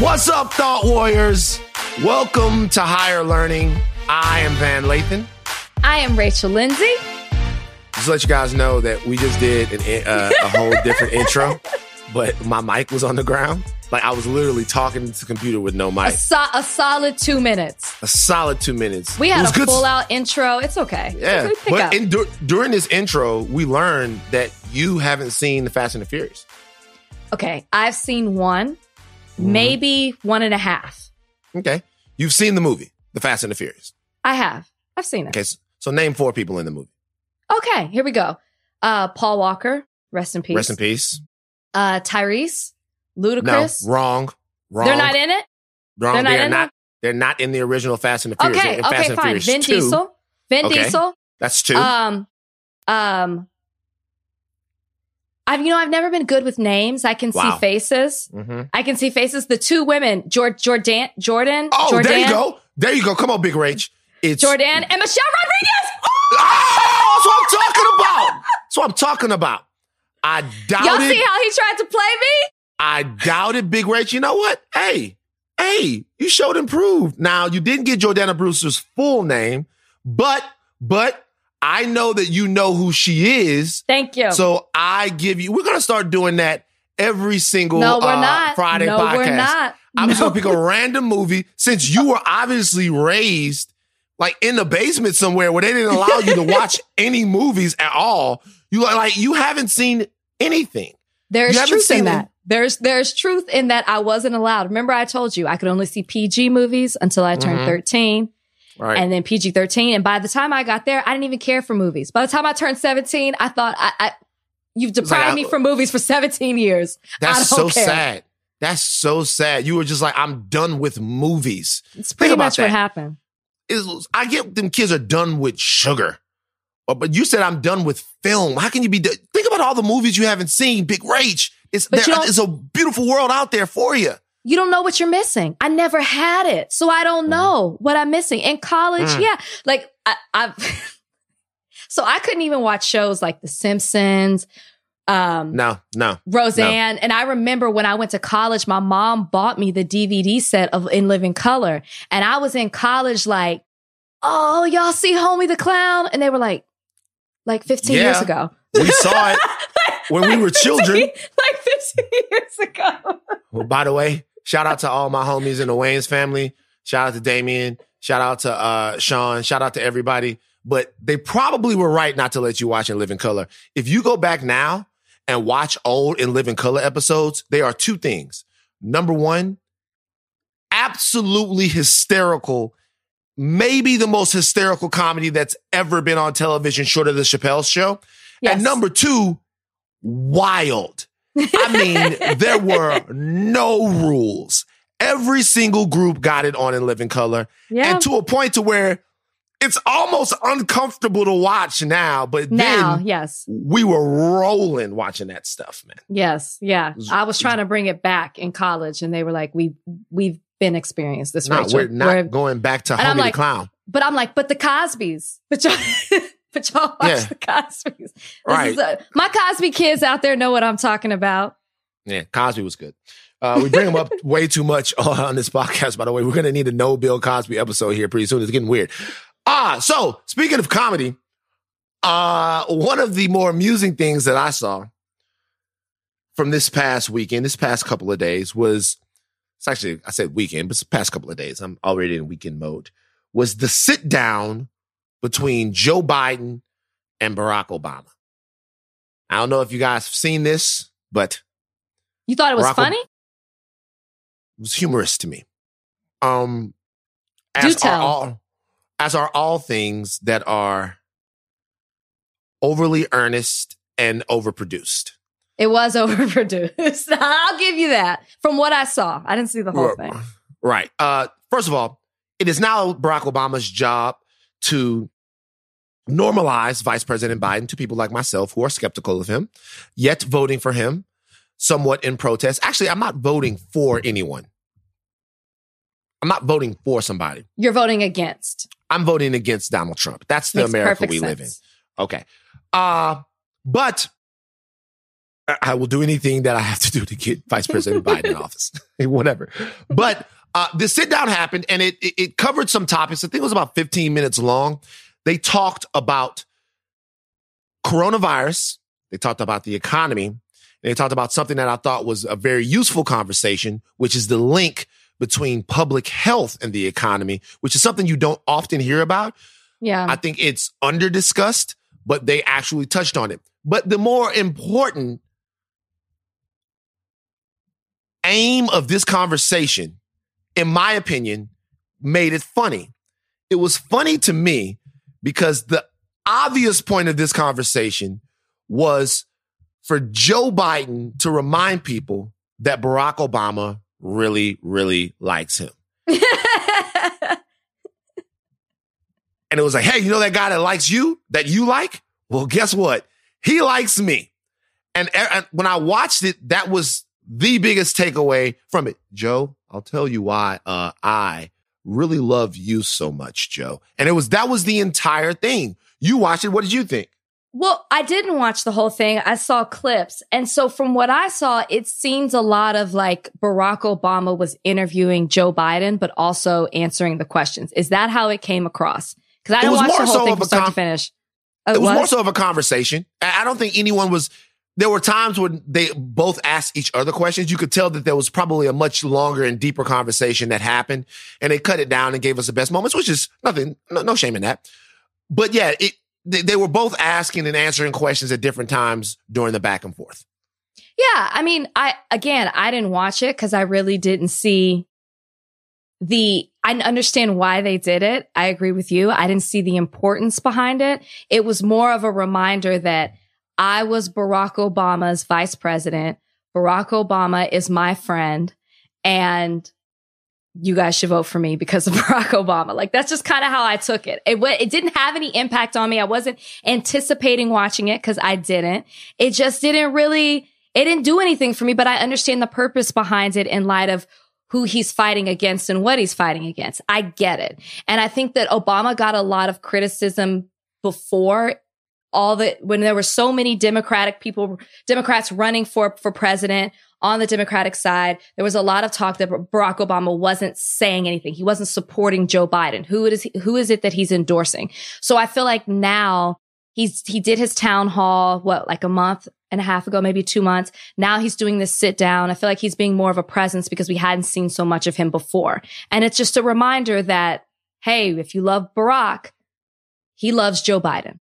What's up, Thought Warriors? Welcome to Higher Learning. I am Van Lathan. I am Rachel Lindsay. Just to let you guys know that we just did a whole different intro, but my mic was on the ground. Like, I was literally talking to the computer with no mic. A solid 2 minutes. We had a full-out intro. It's okay. Yeah. But during this intro, we learned that you haven't seen The Fast and the Furious. Okay. I've seen one, maybe one and a half. Okay. You've seen the movie, The Fast and the Furious. I have. I've seen it. Okay. So name 4 people in the movie. Okay. Here we go. Paul Walker. Rest in peace. Tyrese. Ludicrous? No, wrong. They're not in it? Wrong, they're not in it? They're not in the original Fast and the Furious. Okay, Fast and Furious Vin 2. Diesel. Vin Diesel. That's 2. I've never been good with names. I can see faces. Mm-hmm. The 2 women, Jordan. Oh, Jordan. There you go. Come on, Big Rach. It's Jordan and Michelle Rodriguez. Oh, that's what I'm talking about. I doubt it. Y'all see how he tried to play me? I doubted Big Rach. You know what? Hey, you showed improved. Now, you didn't get Jordana Brewster's full name, but I know that you know who she is. Thank you. So I give you, we're going to start doing that every single Friday podcast. No, we're not. I'm just going to pick a random movie since you were obviously raised like in the basement somewhere where they didn't allow you to watch any movies at all. You haven't seen anything. There's truth in that. There's truth in that I wasn't allowed. Remember, I told you I could only see PG movies until I turned 13, right. And then PG-13. And by the time I got there, I didn't even care for movies. By the time I turned 17, I thought, you've deprived me from movies for 17 years. That's so sad. That's so sad. You were just like, I'm done with movies. It's pretty much what happened. I get them kids are done with sugar. But you said I'm done with film. How can you be done? Think about all the movies you haven't seen, Big Rach. It's a beautiful world out there for you. You don't know what you're missing. I never had it. So I don't know what I'm missing. In college, like, I've so I couldn't even watch shows like The Simpsons. Roseanne. No. And I remember when I went to college, my mom bought me the DVD set of In Living Color. And I was in college like, oh, y'all see Homie the Clown? And they were like 15 years ago. We saw it. When we were children. Like 15 years ago. Well, by the way, shout out to all my homies in the Wayans family. Shout out to Damien. Shout out to Sean. Shout out to everybody. But they probably were right not to let you watch In Living Color. If you go back now and watch old In Living Color episodes, there are 2 things. Number 1, absolutely hysterical. Maybe the most hysterical comedy that's ever been on television short of The Chappelle Show. Yes. And number 2, wild. I mean, there were no rules. Every single group got it on In Living Color. Yeah. And to a point to where it's almost uncomfortable to watch now, but then we were rolling watching that stuff, man. Yes, yeah. I was trying to bring it back in college and they were like, we've been experienced this, Rachel. We're not going back to Homie the Clown. But I'm like, but the Cosbys. But y'all watch the Cosbys. My Cosby kids out there know what I'm talking about. Yeah, Cosby was good. We bring him up way too much on this podcast, by the way. We're going to need a no Bill Cosby episode here pretty soon. It's getting weird. So speaking of comedy, one of the more amusing things that I saw from this past weekend, this past couple of days it's the past couple of days. I'm already in weekend mode. Was the sit down between Joe Biden and Barack Obama. I don't know if you guys have seen this, but... You thought it was funny? It was humorous to me. As are all things that are overly earnest and overproduced. It was overproduced. I'll give you that. From what I saw. I didn't see the whole thing. Right. First of all, it is now Barack Obama's job to normalize Vice President Biden to people like myself who are skeptical of him, yet voting for him, somewhat in protest. Actually, I'm not voting for anyone. I'm not voting for somebody. You're voting against. I'm voting against Donald Trump. That's the America we live in. Okay. But I will do anything that I have to do to get Vice President Biden in office. whatever. But the sit down happened, and it covered some topics. I think it was about 15 minutes long. They talked about coronavirus. They talked about the economy. They talked about something that I thought was a very useful conversation, which is the link between public health and the economy, which is something you don't often hear about. Yeah, I think it's under discussed, but they actually touched on it. But the more important aim of this conversation, in my opinion, made it funny. It was funny to me because the obvious point of this conversation was for Joe Biden to remind people that Barack Obama really, really likes him. And it was like, hey, you know that guy that likes you, that you like? Well, guess what? He likes me. And when I watched it, that was the biggest takeaway from it. Joe, I'll tell you why I really love you so much, Joe. And that was the entire thing. You watched it. What did you think? Well, I didn't watch the whole thing. I saw clips. And so from what I saw, it seems a lot of like Barack Obama was interviewing Joe Biden, but also answering the questions. Is that how it came across? Because I didn't watch the whole thing from start to finish. It was more so of a conversation. I don't think anyone was... There were times when they both asked each other questions. You could tell that there was probably a much longer and deeper conversation that happened, and they cut it down and gave us the best moments, which is nothing, no shame in that. But yeah, they were both asking and answering questions at different times during the back and forth. Yeah, I mean, I didn't watch it because I really didn't see I understand why they did it. I agree with you. I didn't see the importance behind it. It was more of a reminder that I was Barack Obama's vice president. Barack Obama is my friend. And you guys should vote for me because of Barack Obama. Like, that's just kind of how I took it. It didn't have any impact on me. I wasn't anticipating watching it because I didn't. It just didn't really, it didn't do anything for me. But I understand the purpose behind it in light of who he's fighting against and what he's fighting against. I get it. And I think that Obama got a lot of criticism before when there were so many Democrats running for president on the Democratic side. There was a lot of talk that Barack Obama wasn't saying anything. He wasn't supporting Joe Biden. Who is it that he's endorsing? So I feel like now he did his town hall, like a month and a half ago, maybe 2 months. Now he's doing this sit down. I feel like he's being more of a presence because we hadn't seen so much of him before. And it's just a reminder that, hey, if you love Barack, he loves Joe Biden.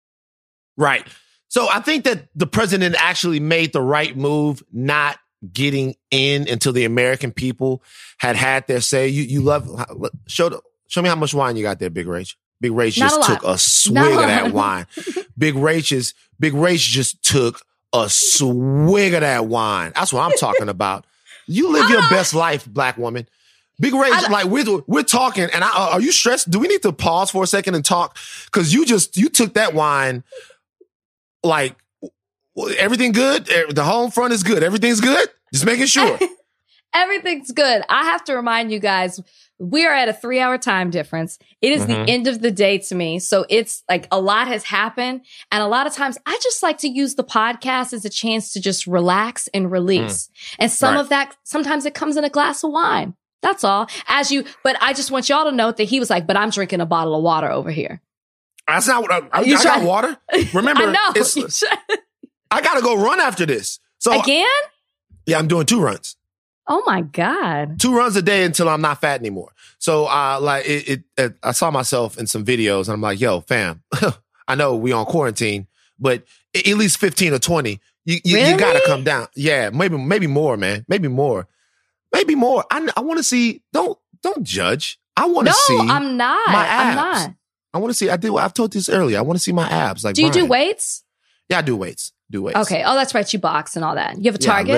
Right. So I think that the president actually made the right move, not getting in until the American people had their say. You love, show me how much wine you got there, Big Rach. Big Rach just took a swig of that wine. Big Rach just took a swig of that wine. That's what I'm talking about. You live your best life, black woman. Big Rach, like we're talking, and are you stressed? Do we need to pause for a second and talk? Because you took that wine. Like, everything good? The home front is good. Everything's good? Just making sure. Everything's good. I have to remind you guys, we are at a 3-hour time difference. It is the end of the day to me. So it's like a lot has happened. And a lot of times I just like to use the podcast as a chance to just relax and release. And some of that, sometimes it comes in a glass of wine. That's all. But I just want y'all to note that he was like, but I'm drinking a bottle of water over here. That's not what I got water. Remember, I know. I got to go run after this. So again? Yeah, I'm doing 2 runs. Oh my God. 2 runs a day until I'm not fat anymore. So I saw myself in some videos and I'm like, yo, fam, I know we on quarantine, but at least 15 or 20, you got to come down. Yeah, maybe more, man. Maybe more. I want to see. Don't judge. I want to see. No, I'm not. My abs. I'm not. I want to see. I've told this earlier. I want to see my abs. Like, do you do weights? Yeah, I do weights. Okay. Oh, that's right. You box and all that. You have a target. Yeah,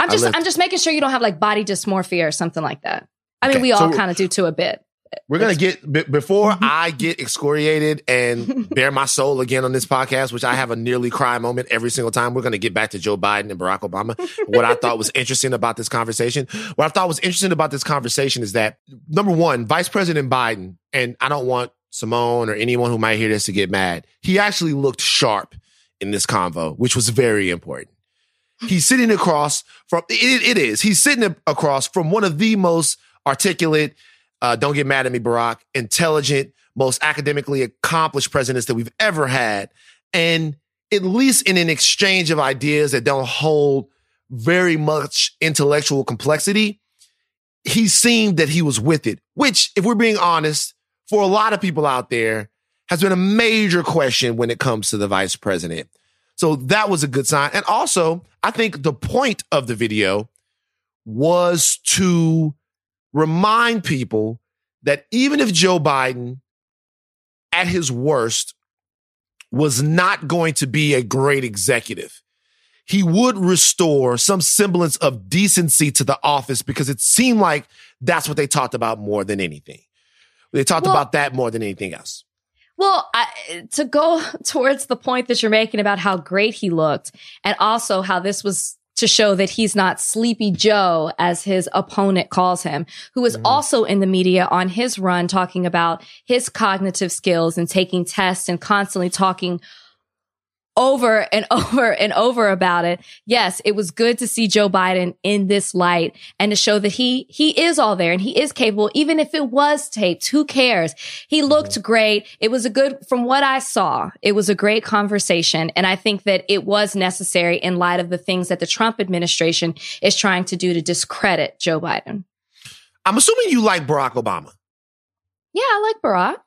I lift. I'm just making sure you don't have like body dysmorphia or something like that. I mean, we all kind of do too a bit. We're gonna get before I get excoriated and bare my soul again on this podcast, which I have a nearly cry moment every single time. We're gonna get back to Joe Biden and Barack Obama. What I thought was interesting about this conversation. What I thought was interesting about this conversation is that, number one, Vice President Biden, and I don't want Simone or anyone who might hear this to get mad, he actually looked sharp in this convo, which was very important. He's sitting across from, he's sitting across from one of the most articulate, don't get mad at me, Barack, intelligent, most academically accomplished presidents that we've ever had. And at least in an exchange of ideas that don't hold very much intellectual complexity, he seemed that he was with it, which, if we're being honest, for a lot of people out there, has been a major question when it comes to the vice president. So that was a good sign. And also, I think the point of the video was to remind people that even if Joe Biden, at his worst, was not going to be a great executive, he would restore some semblance of decency to the office, because it seemed like that's what they talked about more than anything. They talked about that more than anything else. Well, to go towards the point that you're making about how great he looked, and also how this was to show that he's not Sleepy Joe, as his opponent calls him, who was also in the media on his run talking about his cognitive skills and taking tests and constantly talking over and over and over about it. Yes, it was good to see Joe Biden in this light, and to show that he is all there and he is capable, even if it was taped. Who cares? He looked great. It was a good, from what I saw, it was a great conversation. And I think that it was necessary in light of the things that the Trump administration is trying to do to discredit Joe Biden. I'm assuming you like Barack Obama. Yeah, I like Barack.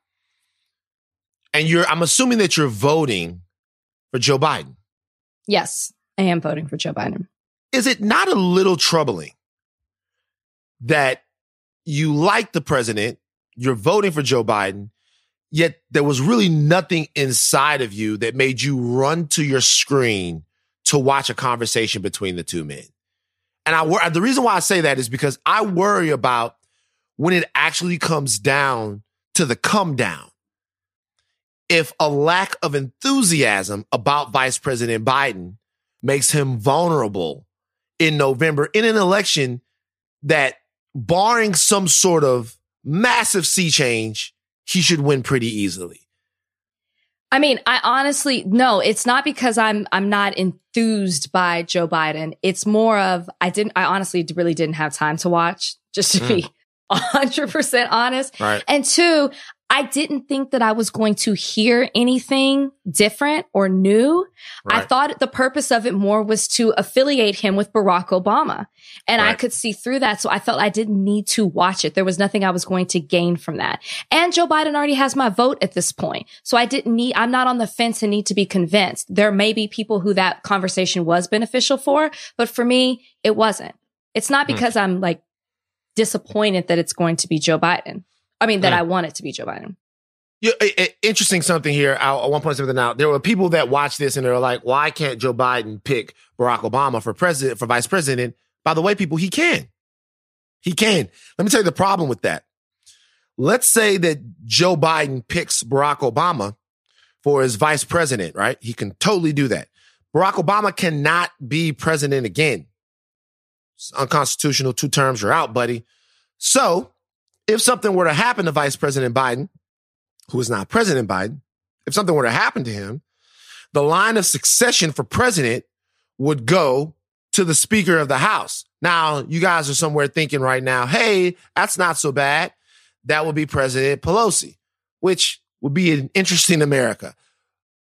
And I'm assuming that you're voting for Joe Biden. Yes, I am voting for Joe Biden. Is it not a little troubling that you like the president, you're voting for Joe Biden, yet there was really nothing inside of you that made you run to your screen to watch a conversation between the two men? And the reason why I say that is because I worry about when it actually comes down to the come down. If a lack of enthusiasm about Vice President Biden makes him vulnerable in November in an election that, barring some sort of massive sea change, he should win pretty easily. I mean, I honestly, no, it's not because I'm not enthused by Joe Biden. It's more of, I honestly really didn't have time to watch, just to be 100% honest. Right. And two, I didn't think that I was going to hear anything different or new. Right. I thought the purpose of it more was to affiliate him with Barack Obama. And I could see through that. So I felt I didn't need to watch it. There was nothing I was going to gain from that. And Joe Biden already has my vote at this point. So I'm not on the fence and need to be convinced. There may be people who that conversation was beneficial for, but for me, it wasn't. It's not because I'm like disappointed that it's going to be Joe Biden. I mean, that I want it to be Joe Biden. Yeah, interesting something here. I want to point something out. There were people that watched this and they were like, why can't Joe Biden pick Barack Obama for vice president? By the way, people, he can. He can. Let me tell you the problem with that. Let's say that Joe Biden picks Barack Obama for his vice president, right? He can totally do that. Barack Obama cannot be president again. It's unconstitutional. 2 terms, you're out, buddy. So, if something were to happen to Vice President Biden, who is not President Biden, if something were to happen to him, the line of succession for president would go to the Speaker of the House. Now, you guys are somewhere thinking right now, hey, that's not so bad. That would be President Pelosi, which would be an interesting America.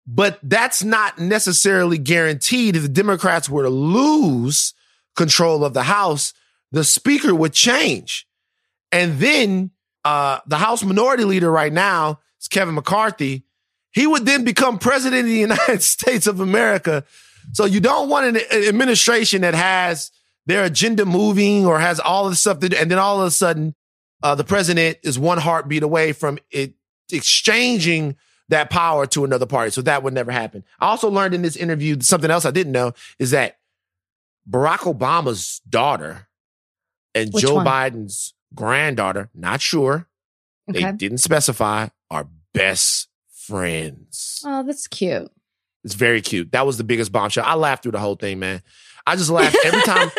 But that's not necessarily guaranteed. If the Democrats were to lose control of the House, the Speaker would change. And then the House Minority Leader right now is Kevin McCarthy. He would then become President of the United States of America. So you don't want an administration that has their agenda moving or has all of this stuff. And then all of a sudden, the president is one heartbeat away from it exchanging that power to another party. So that would never happen. I also learned in this interview, something else I didn't know, is that Barack Obama's daughter and Joe Biden's granddaughter, not sure, they didn't specify, are best friends. Oh, that's cute. It's very cute. That was the biggest bombshell. I laughed through the whole thing, man. I just laughed every time.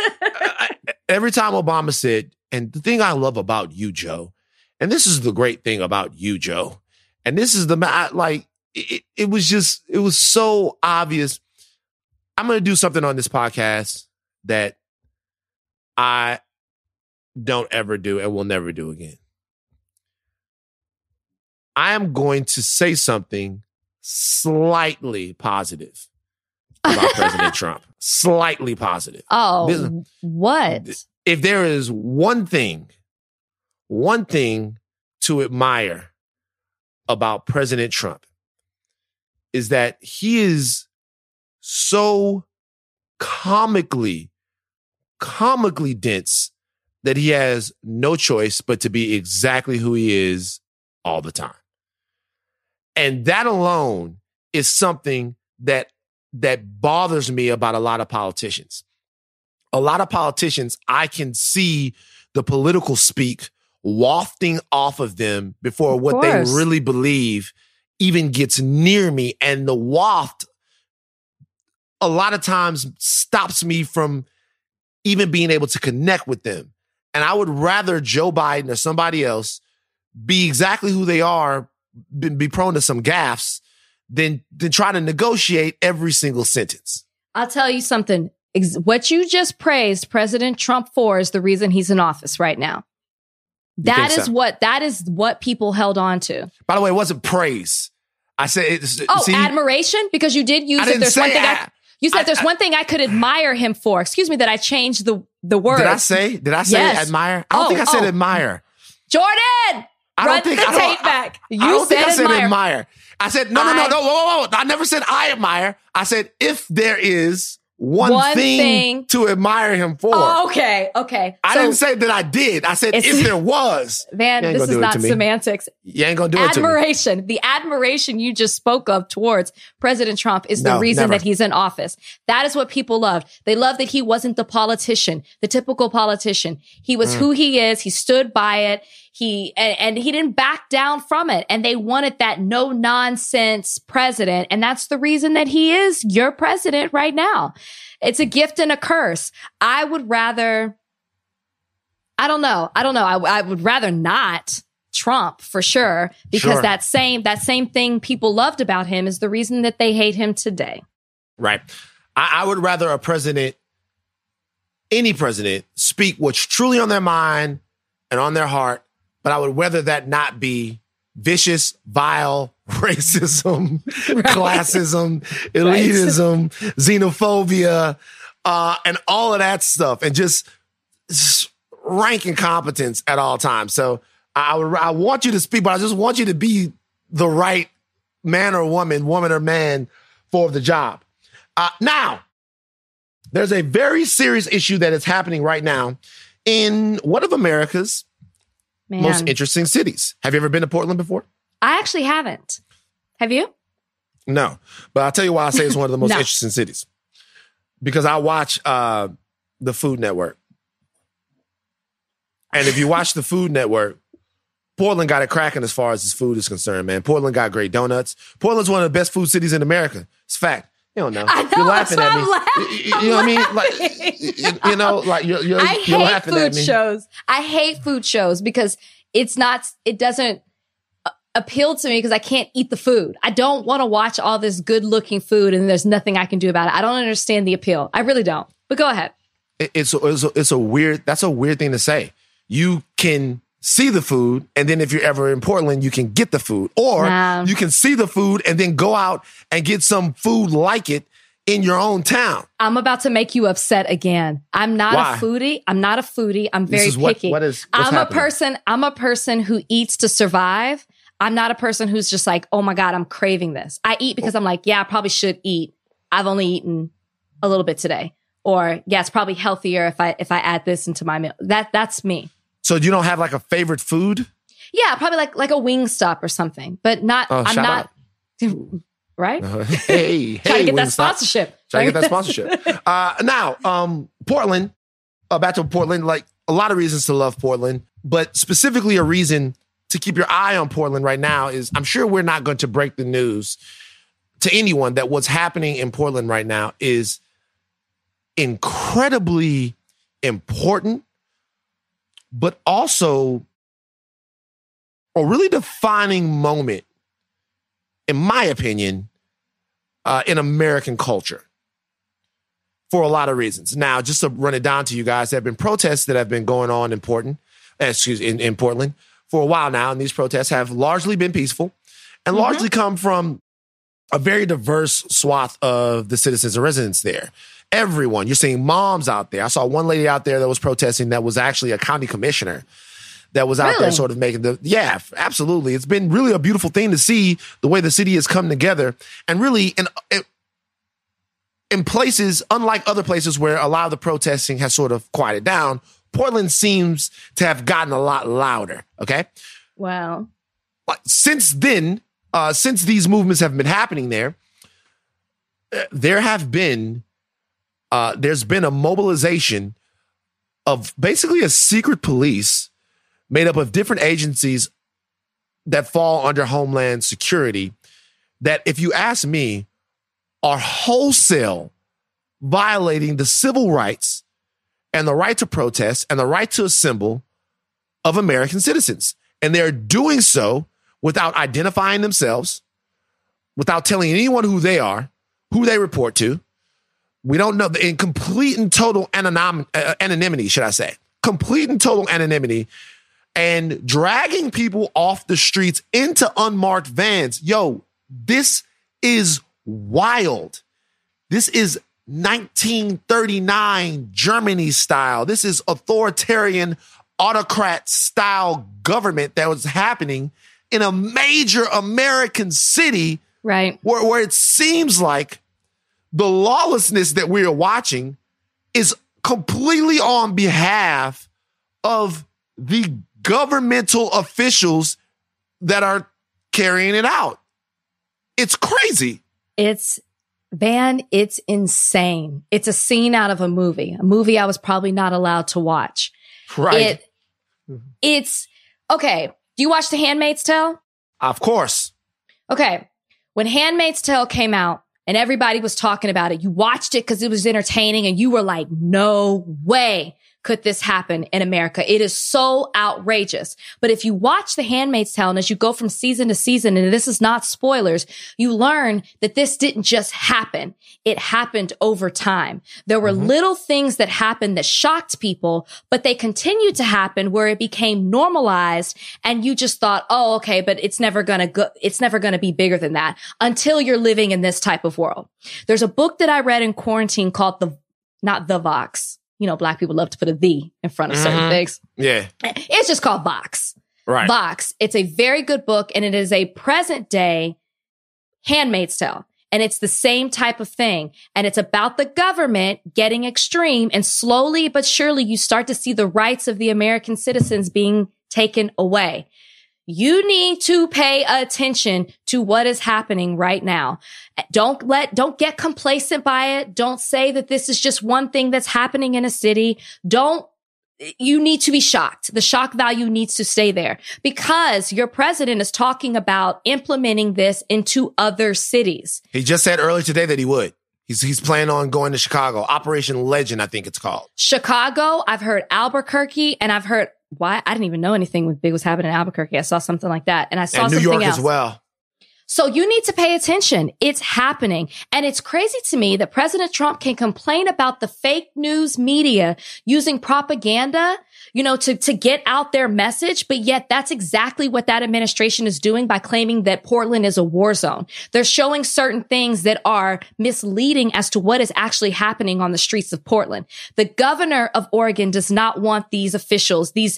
Every time Obama said, and the thing I love about you, Joe, and this is the great thing about you, Joe, and this is it was so obvious. I'm going to do something on this podcast that I don't ever do and will never do again. I am going to say something slightly positive about President Trump. Slightly positive. Oh, what? If there is one thing to admire about President Trump is that he is so comically dense that he has no choice but to be exactly who he is all the time. And that alone is something that bothers me about a lot of politicians. A lot of politicians, I can see the political speak wafting off of them before what they really believe even gets near me. And the waft a lot of times stops me from even being able to connect with them. And I would rather Joe Biden or somebody else be exactly who they are, be prone to some gaffes, than try to negotiate every single sentence. I'll tell you something. What you just praised President Trump for is the reason he's in office right now. That is what people held on to. By the way, it wasn't praise. I said, admiration, because you did use it. There's one thing I could admire him for. Excuse me that I changed the word. Did I say yes. Admire? I don't think I said admire. Jordan, run the tape back. I said admire. I said, no. Whoa. I never said I admire. I said, if there is one thing to admire him for. Oh, okay. I didn't say that I did. I said, if there was. Man, this is not semantics. You ain't going to do it to me. Admiration. The admiration you just spoke of towards President Trump is the reason that he's in office. That is what people loved. They loved that he wasn't the politician, the typical politician. He was who he is. He stood by it. And he didn't back down from it. And they wanted that no nonsense president. And that's the reason that he is your president right now. It's a gift and a curse. I would rather, I don't know. I would rather not Trump for sure, because that same thing people loved about him is the reason that they hate him today. Right. I would rather any president speak what's truly on their mind and on their heart. But I would rather that not be vicious, vile, racism, classism, elitism, xenophobia, and all of that stuff, and just rank incompetence at all times. So I want you to speak, but I just want you to be the right man or woman or man for the job. Now, there's a very serious issue that is happening right now in one of America's most interesting cities. Have you ever been to Portland before? I actually haven't. Have you? No, but I'll tell you why I say it's one of the most interesting cities. Because I watch the Food Network. And if you watch the Food Network, Portland got it cracking as far as its food is concerned, man. Portland got great donuts. Portland's one of the best food cities in America. It's a fact. You don't know. You're laughing at me. You know what I mean? You're laughing at me. I hate food shows. I hate food shows because it doesn't appeal to me because I can't eat the food. I don't want to watch all this good looking food and there's nothing I can do about it. I don't understand the appeal. I really don't. But go ahead. That's a weird thing to say. You can see the food, and then if you're ever in Portland, you can get the food. Or you can see the food and then go out and get some food like it in your own town. I'm about to make you upset again. I'm not a foodie. I'm very picky. I'm a person who eats to survive. I'm not a person who's just like, oh my God, I'm craving this. I eat because I'm like, yeah, I probably should eat. I've only eaten a little bit today. Or yeah, it's probably healthier if I add this into my meal. That's me. So you don't have like a favorite food? Yeah, probably like a Wingstop or something, but not. Oh, I'm not out. Right. Hey, try to get that sponsorship. Now, Portland. Back to Portland. Like a lot of reasons to love Portland, but specifically a reason to keep your eye on Portland right now is I'm sure we're not going to break the news to anyone that what's happening in Portland right now is incredibly important, but also a really defining moment, in my opinion, in American culture. for a lot of reasons. Now, just to run it down to you guys, there have been protests that have been going on in Portland for a while now, and these protests have largely been peaceful and largely come from a very diverse swath of the citizens and residents there. Everyone. You're seeing moms out there. I saw one lady out there that was protesting that was actually a county commissioner that was out there sort of making the... Yeah, absolutely. It's been really a beautiful thing to see the way the city has come together. And really, in places, unlike other places where a lot of the protesting has sort of quieted down, Portland seems to have gotten a lot louder, okay? Wow. Since then, since these movements have been happening there, there's been a mobilization of basically a secret police made up of different agencies that fall under Homeland Security that, if you ask me, are wholesale violating the civil rights and the right to protest and the right to assemble of American citizens. And they're doing so without identifying themselves, without telling anyone who they are, who they report to. We don't know. In complete and total anonymity, should I say. Complete and total anonymity, and dragging people off the streets into unmarked vans. Yo, this is wild. This is 1939 Germany style. This is authoritarian autocrat style government that was happening in a major American city, right? Where it seems like the lawlessness that we are watching is completely on behalf of the governmental officials that are carrying it out. It's crazy. It's insane. It's a scene out of a movie I was probably not allowed to watch. Right. It's okay. Do you watch The Handmaid's Tale? Of course. Okay. When Handmaid's Tale came out, and everybody was talking about it. You watched it because it was entertaining and you were like, no way could this happen in America. It is so outrageous. But if you watch The Handmaid's Tale, and as you go from season to season, and this is not spoilers, you learn that this didn't just happen. It happened over time. There were little things that happened that shocked people, but they continued to happen where it became normalized and you just thought, oh, okay, but it's never going to go. It's never going to be bigger than that until you're living in this type of world. There's a book that I read in quarantine called the Vox. You know, Black people love to put a "the" in front of certain things. Yeah. It's just called Vox. Right. Vox. It's a very good book, and it is a present day Handmaid's Tale. And it's the same type of thing. And it's about the government getting extreme, and slowly but surely you start to see the rights of the American citizens being taken away. You need to pay attention to what is happening right now. Don't get complacent by it. Don't say that this is just one thing that's happening in a city. You need to be shocked. The shock value needs to stay there because your president is talking about implementing this into other cities. He just said earlier today that he would. He's planning on going to Chicago. Operation Legend, I think it's called. Chicago. I've heard Albuquerque, and I've heard why I didn't even know anything big was happening in Albuquerque. I saw something like that, and I saw something else. And New York as well. So you need to pay attention. It's happening. And it's crazy to me that President Trump can complain about the fake news media using propaganda, you know, to get out their message. But yet that's exactly what that administration is doing by claiming that Portland is a war zone. They're showing certain things that are misleading as to what is actually happening on the streets of Portland. The governor of Oregon does not want these officials, the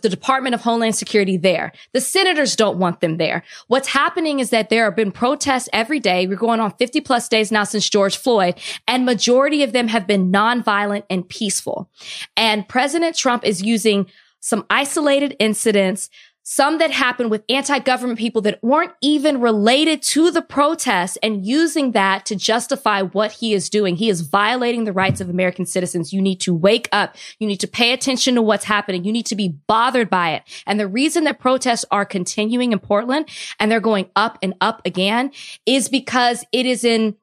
Department of Homeland Security there. The senators don't want them there. What's happening is that there have been protests every day. We're going on 50 plus days now since George Floyd, and majority of them have been nonviolent and peaceful. And President Trump is using some isolated incidents, some that happened with anti-government people that weren't even related to the protests, and using that to justify what he is doing. He is violating the rights of American citizens. You need to wake up. You need to pay attention to what's happening. You need to be bothered by it. And the reason that protests are continuing in Portland, and they're going up and up again, is because it is in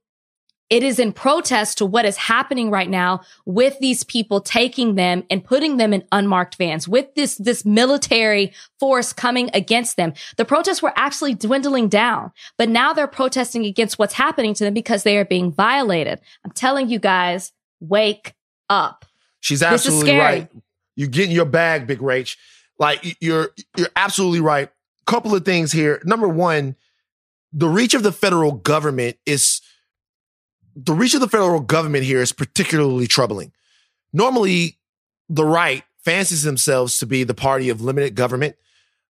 It is in protest to what is happening right now with these people taking them and putting them in unmarked vans, with this military force coming against them. The protests were actually dwindling down, but now they're protesting against what's happening to them because they are being violated. I'm telling you guys, wake up. She's absolutely right. You get in your bag, Big Rach. Like, you're absolutely right. Couple of things here. Number one, the reach of the federal government here is particularly troubling. Normally, the right fancies themselves to be the party of limited government,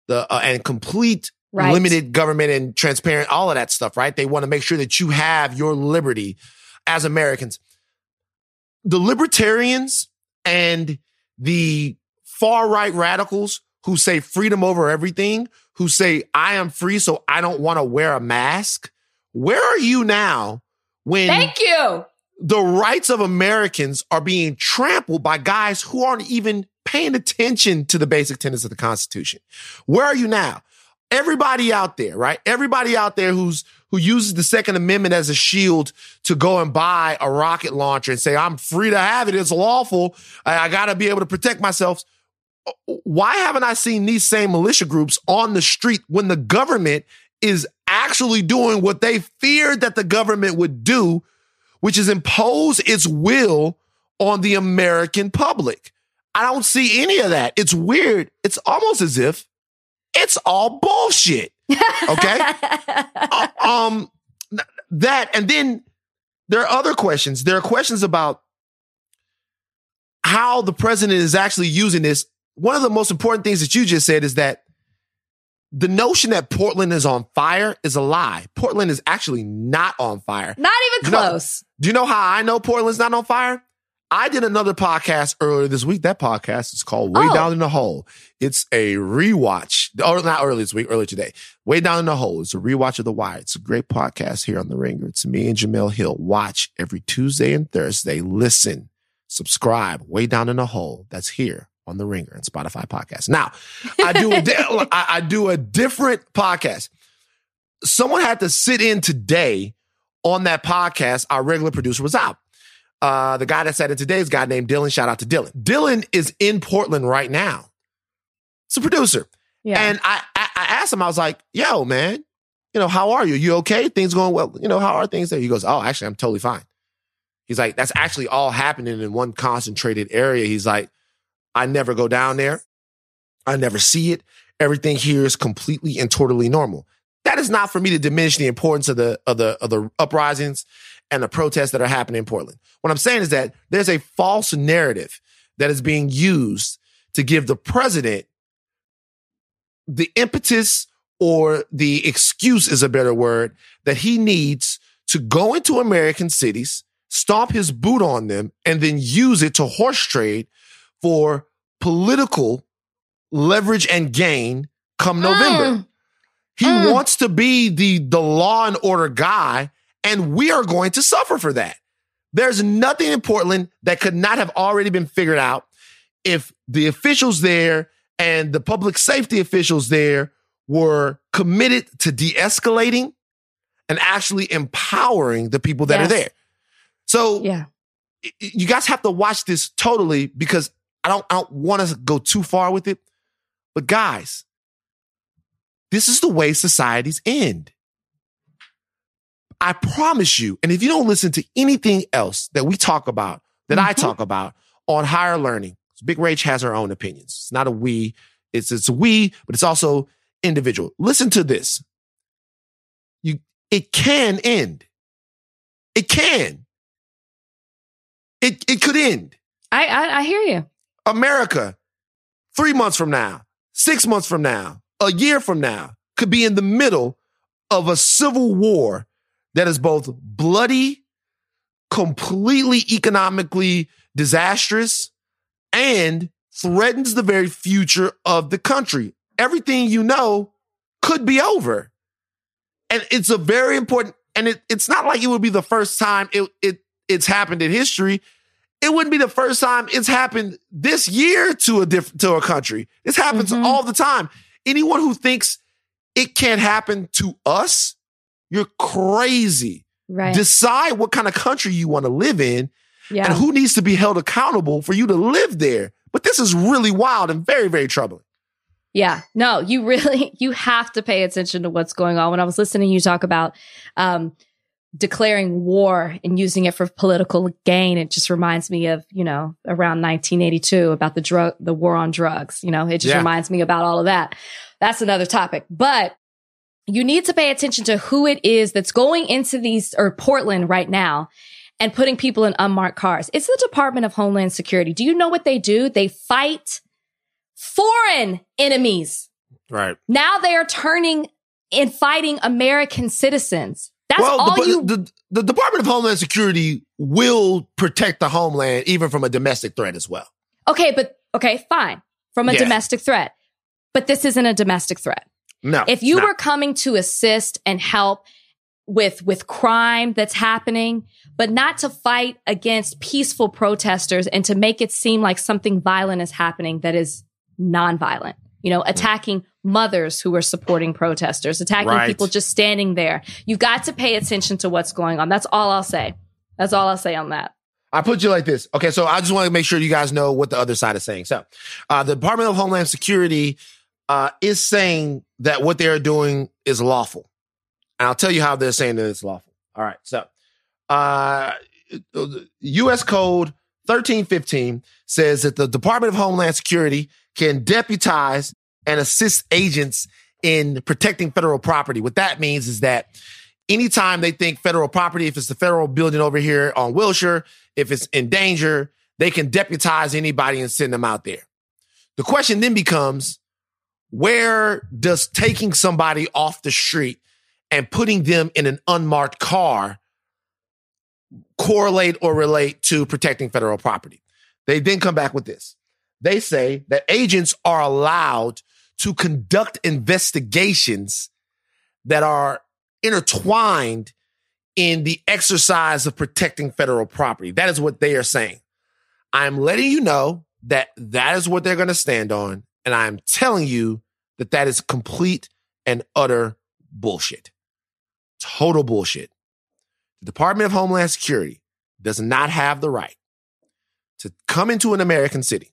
and complete right. Limited government and transparent, all of that stuff, right? They want to make sure that you have your liberty as Americans. The libertarians and the far-right radicals who say freedom over everything, who say, I am free, so I don't want to wear a mask. Where are you now? When Thank you. The rights of Americans are being trampled by guys who aren't even paying attention to the basic tenets of the Constitution. Where are you now? Everybody out there, right? Everybody out there who uses the Second Amendment as a shield to go and buy a rocket launcher and say, I'm free to have it. It's lawful. I got to be able to protect myself. Why haven't I seen these same militia groups on the street when the government is actually doing what they feared that the government would do, which is impose its will on the American public? I don't see any of that. It's weird. It's almost as if it's all bullshit. Okay? That, and then there are other questions. There are questions about how the president is actually using this. One of the most important things that you just said is that the notion that Portland is on fire is a lie. Portland is actually not on fire. Not even close. Do you know how I know Portland's not on fire? I did another podcast earlier this week. That podcast is called Way Down in the Hole. It's a rewatch. Oh, not earlier this week, earlier today. Way Down in the Hole. It's a rewatch of The Wire. It's a great podcast here on The Ringer. It's me and Jamel Hill. Watch every Tuesday and Thursday. Listen, subscribe. Way Down in the Hole. That's here on The Ringer and Spotify podcast. Now, I do a different podcast. Someone had to sit in today on that podcast. Our regular producer was out. The guy that sat in today is a guy named Dylan. Shout out to Dylan. Dylan is in Portland right now. It's a producer. Yeah. And I asked him, I was like, yo, man, you know, how are you? You okay? Things going well? You know, how are things there? He goes, oh, actually, I'm totally fine. He's like, that's actually all happening in one concentrated area. He's like, I never go down there. I never see it. Everything here is completely and totally normal. That is not for me to diminish the importance of the uprisings and the protests that are happening in Portland. What I'm saying is that there's a false narrative that is being used to give the president the impetus, or the excuse is a better word, that he needs to go into American cities, stomp his boot on them, and then use it to horse trade for political leverage and gain come November. He wants to be the law and order guy, and we are going to suffer for that. There's nothing in Portland that could not have already been figured out if the officials there and the public safety officials there were committed to de-escalating and actually empowering the people that Yes. are there. So yeah. You guys have to watch this totally, because I don't want to go too far with it. But guys, this is the way societies end. I promise you. And if you don't listen to anything else that we talk about, that I talk about on Higher Learning, Big Rach has her own opinions. It's not a we. It's a we, but it's also individual. Listen to this. It can end. It can. It could end. I hear you. America, 3 months from now, 6 months from now, a year from now, could be in the middle of a civil war that is both bloody, completely economically disastrous, and threatens the very future of the country. Everything you know could be over. And it's a very important, and it's not like it would be the first time it's happened in history. It wouldn't be the first time it's happened this year to a country. This happens all the time. Anyone who thinks it can't happen to us, you're crazy. Right. Decide what kind of country you want to live in and who needs to be held accountable for you to live there. But this is really wild and very, very troubling. Yeah, no, you have to pay attention to what's going on. When I was listening, you talk about declaring war and using it for political gain. It just reminds me of, around 1982 about the war on drugs. It just reminds me about all of that. That's another topic. But you need to pay attention to who it is that's going into these or Portland right now and putting people in unmarked cars. It's the Department of Homeland Security. Do you know what they do? They fight foreign enemies. Right. Now they are turning and fighting American citizens. That's the Department of Homeland Security will protect the homeland even from a domestic threat as well. Okay, fine. From a domestic threat. But this isn't a domestic threat. No. If you were coming to assist and help with crime that's happening, but not to fight against peaceful protesters and to make it seem like something violent is happening that is nonviolent, attacking mothers who are supporting protesters, attacking people just standing there. You got to pay attention to what's going on. That's all I'll say. That's all I'll say on that. I put you like this. Okay, so I just want to make sure you guys know what the other side is saying. So the Department of Homeland Security is saying that what they're doing is lawful. And I'll tell you how they're saying that it's lawful. All right, so U.S. Code 1315 says that the Department of Homeland Security can deputize and assist agents in protecting federal property. What that means is that anytime they think federal property, if it's the federal building over here on Wilshire, if it's in danger, they can deputize anybody and send them out there. The question then becomes, where does taking somebody off the street and putting them in an unmarked car correlate or relate to protecting federal property? They then come back with this. They say that agents are allowed to conduct investigations that are intertwined in the exercise of protecting federal property. That is what they are saying. I'm letting you know that that is what they're going to stand on. And I'm telling you that that is complete and utter bullshit. Total bullshit. The Department of Homeland Security does not have the right to come into an American city,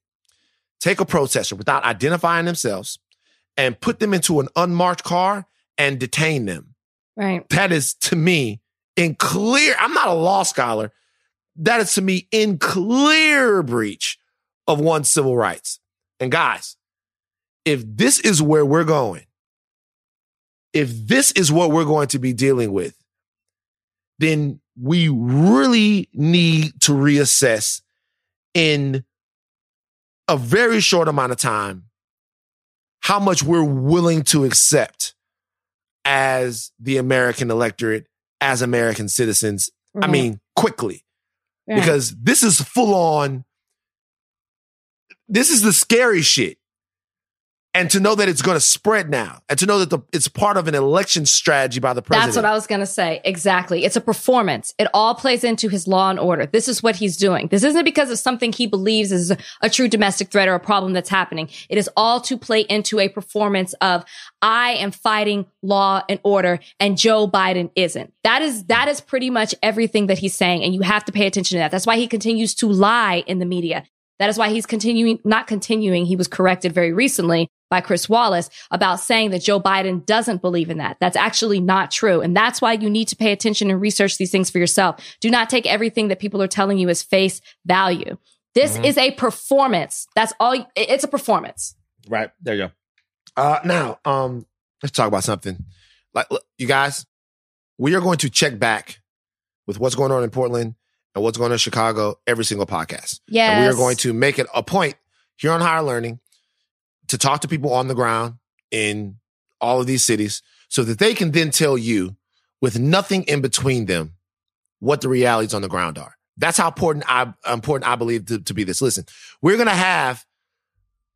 take a protester without identifying themselves, and put them into an unmarked car and detain them. Right. That is, to me, I'm not a law scholar. That is, to me, in clear breach of one's civil rights. And guys, if this is where we're going, if this is what we're going to be dealing with, then we really need to reassess in a very short amount of time how much we're willing to accept as the American electorate, as American citizens. Mm-hmm. I mean, quickly. Yeah. Because this is full on. This is the scary shit. And to know that it's going to spread now, and to know that it's part of an election strategy by the president. That's what I was going to say. Exactly. It's a performance. It all plays into his law and order. This is what he's doing. This isn't because of something he believes is a true domestic threat or a problem that's happening. It is all to play into a performance of, I am fighting law and order, and Joe Biden isn't. That is pretty much everything that he's saying, and you have to pay attention to that. That's why he continues to lie in the media. That is why he's not continuing. He was corrected very recently by Chris Wallace about saying that Joe Biden doesn't believe in that. That's actually not true. And that's why you need to pay attention and research these things for yourself. Do not take everything that people are telling you as face value. This is a performance. That's all. It's a performance. Right. There you go. Now, let's talk about something. Like, look, you guys, we are going to check back with what's going on in Portland and what's going on in Chicago every single podcast. Yes. And we are going to make it a point here on Higher Learning to talk to people on the ground in all of these cities so that they can then tell you, with nothing in between them, what the realities on the ground are. That's how important I believe to be this. Listen, we're going to have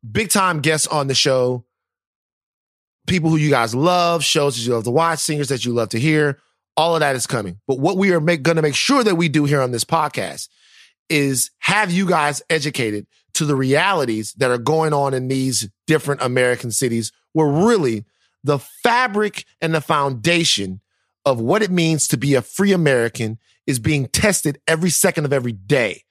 big-time guests on the show, people who you guys love, shows that you love to watch, singers that you love to hear. All of that is coming. But what we are going to make sure that we do here on this podcast is have you guys educated to the realities that are going on in these different American cities, where really the fabric and the foundation of what it means to be a free American is being tested every second of every day.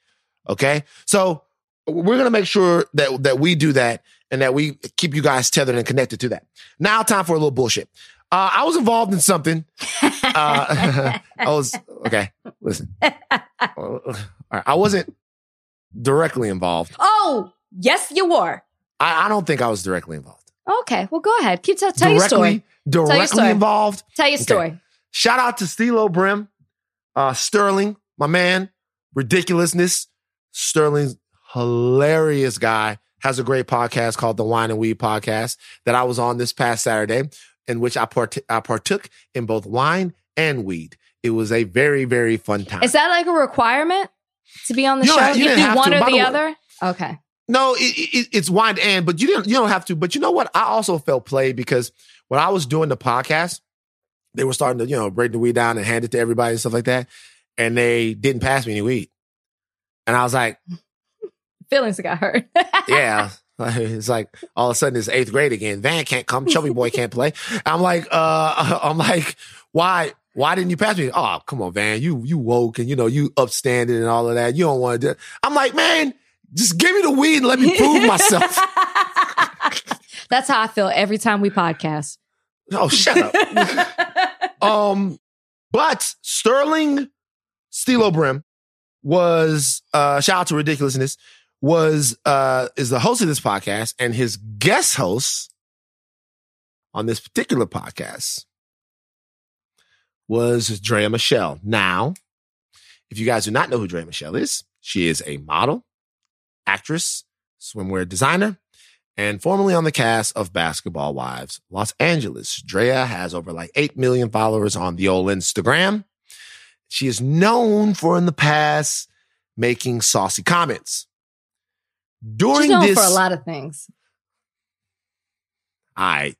Okay? So we're going to make sure that we do that and that we keep you guys tethered and connected to that. Now, time for a little bullshit. I was involved in something. Okay, listen. All right, I wasn't directly involved. Oh, yes, you were. I don't think I was directly involved. Okay, well, go ahead. Keep tell your story. Directly involved. Tell your story. Okay. Shout out to Steelo Brim, Sterling, my man, ridiculousness. Sterling's hilarious guy. Has a great podcast called The Wine and Weed Podcast that I was on this past Saturday, in which I partook in both wine and weed. It was a very, very fun time. Is that like a requirement to be on the show? You do one or the other? Okay. No, it's wine and, but you don't have to. But you know what? I also felt played because when I was doing the podcast, they were starting to, break the weed down and hand it to everybody and stuff like that. And they didn't pass me any weed. And I was like... Feelings got hurt. Yeah. It's like, all of a sudden, it's eighth grade again. Van can't come. Chubby boy can't play. I'm like, why? Why didn't you pass me? Oh, come on, Van. You woke and, you upstanding and all of that. You don't want to do it. I'm like, man, just give me the weed and let me prove myself. That's how I feel every time we podcast. Oh, shut up. But Sterling Steelo Brim was, shout out to Ridiculousness, is the host of this podcast, and his guest host on this particular podcast was Draya Michele. Now, if you guys do not know who Draya Michele is, she is a model, actress, swimwear designer, and formerly on the cast of Basketball Wives Los Angeles. Draya has over 8 million followers on the old Instagram. She is known for, in the past, making saucy comments. She's known for a lot of things. All right.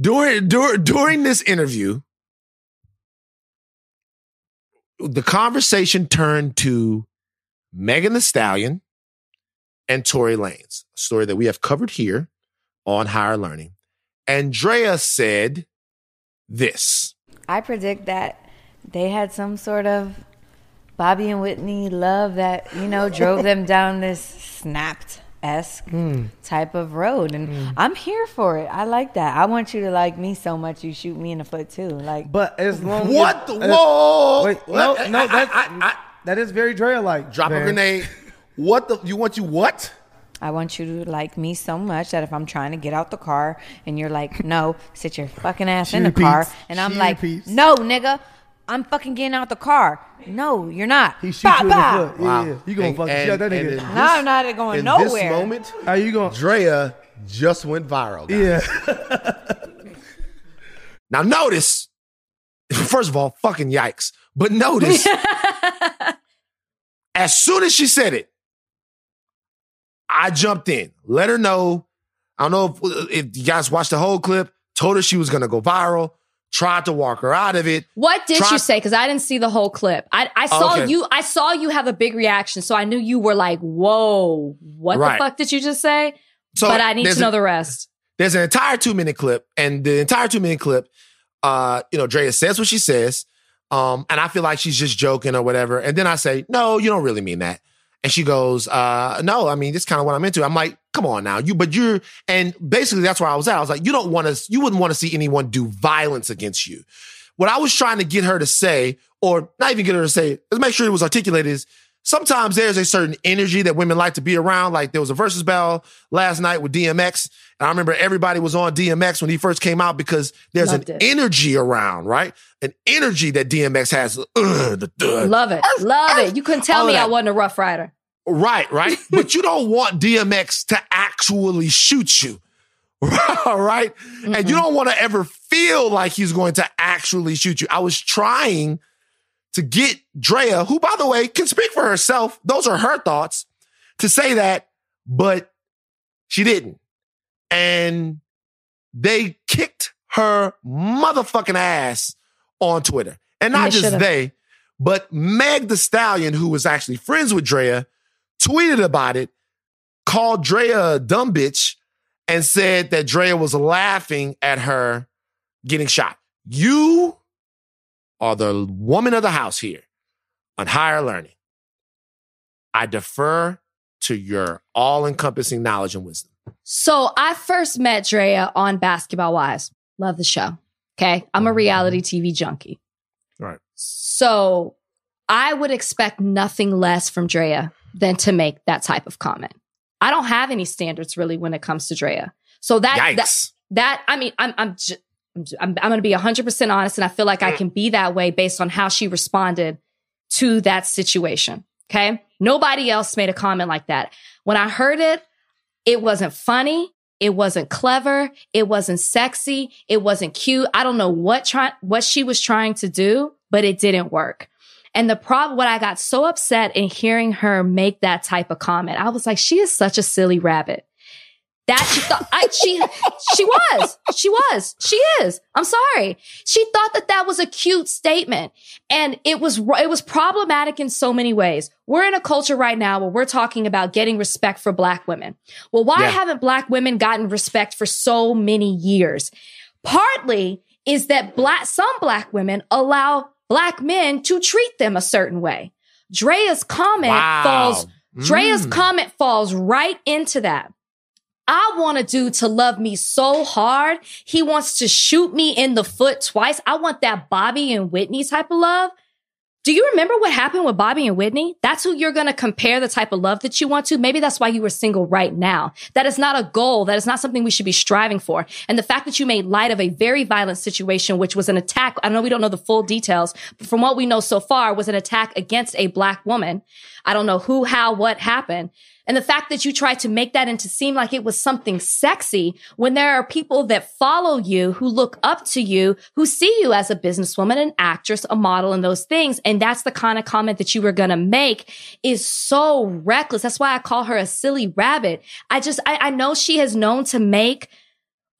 During this interview, the conversation turned to Megan Thee Stallion and Tory Lanez, a story that we have covered here on Higher Learning. And Draya said this. I predict that they had some sort of Bobby and Whitney love that, drove them down this snapped-esque type of road. And I'm here for it. I like that. I want you to like me so much you shoot me in the foot, too. But as long what? As... What? Whoa! Wait, no, that is very Draya-like. Drop a grenade. What the... You want you what? I want you to like me so much that if I'm trying to get out the car and you're like, no, sit your fucking ass in the car. And I'm like, no, nigga. I'm fucking getting out the car. No, you're not. He shoots you in the foot. Wow. Yeah. You gonna fucking shut that nigga. No, I'm not going nowhere. In this moment, how you going? Draya just went viral, guys. Yeah. Now notice, first of all, fucking yikes. But notice, as soon as she said it, I jumped in. Let her know. I don't know if you guys watched the whole clip. Told her she was gonna go viral. Tried to walk her out of it. What did you say? Because I didn't see the whole clip. I saw you have a big reaction, so I knew you were like, whoa, what the fuck did you just say? So but I need to know the rest. There's an entire 2-minute clip, and the entire 2-minute clip, Draya says what she says, and I feel like she's just joking or whatever. And then I say, no, you don't really mean that. And she goes, no, I mean, that's kind of what I'm into. I'm like, come on now. And basically that's where I was at. I was like, you wouldn't want to see anyone do violence against you. What I was trying to get her to say, or not even get her to say, let's make sure it was articulated, is sometimes there's a certain energy that women like to be around. Like there was a versus battle last night with DMX. And I remember everybody was on DMX when he first came out because there's an energy around, right? An energy that DMX has. Love it. Love it. You couldn't tell me I wasn't a Rough Rider. Right. But you don't want DMX to actually shoot you, right? Mm-hmm. And you don't want to ever feel like he's going to actually shoot you. I was trying to get Draya, who, by the way, can speak for herself. Those are her thoughts, to say that, but she didn't. And they kicked her motherfucking ass on Twitter. And not just they, but Meg Thee Stallion, who was actually friends with Draya, tweeted about it, called Draya a dumb bitch, and said that Draya was laughing at her getting shot. You are the woman of the house here on higher learning. I defer to your all-encompassing knowledge and wisdom. So I first met Draya on Basketball Wives. Love the show. Okay. I'm a reality TV junkie. Right. So I would expect nothing less from Draya than to make that type of comment. I don't have any standards really when it comes to Draya. So that I mean, I'm going to be 100% honest, and I feel like I can be that way based on how she responded to that situation. Okay. Nobody else made a comment like that. When I heard it, it wasn't funny. It wasn't clever. It wasn't sexy. It wasn't cute. I don't know what she was trying to do, but it didn't work. And the problem, what I got so upset in hearing her make that type of comment, I was like, she is such a silly rabbit. That she thought, she is. I'm sorry. She thought that was a cute statement. And it was problematic in so many ways. We're in a culture right now where we're talking about getting respect for Black women. Well, why haven't Black women gotten respect for so many years? Partly is that some Black women allow Black men to treat them a certain way. Draya's comment falls right into that. I want a dude to love me so hard, he wants to shoot me in the foot twice. I want that Bobby and Whitney type of love. Do you remember what happened with Bobby and Whitney? That's who you're going to compare the type of love that you want to. Maybe that's why you were single right now. That is not a goal. That is not something we should be striving for. And the fact that you made light of a very violent situation, which was an attack. I know we don't know the full details, but from what we know so far, was an attack against a Black woman. I don't know who, how, what happened. And the fact that you tried to make that into seem like it was something sexy when there are people that follow you, who look up to you, who see you as a businesswoman, an actress, a model, and those things. And that's the kind of comment that you were going to make is so reckless. That's why I call her a silly rabbit. I know she has known to make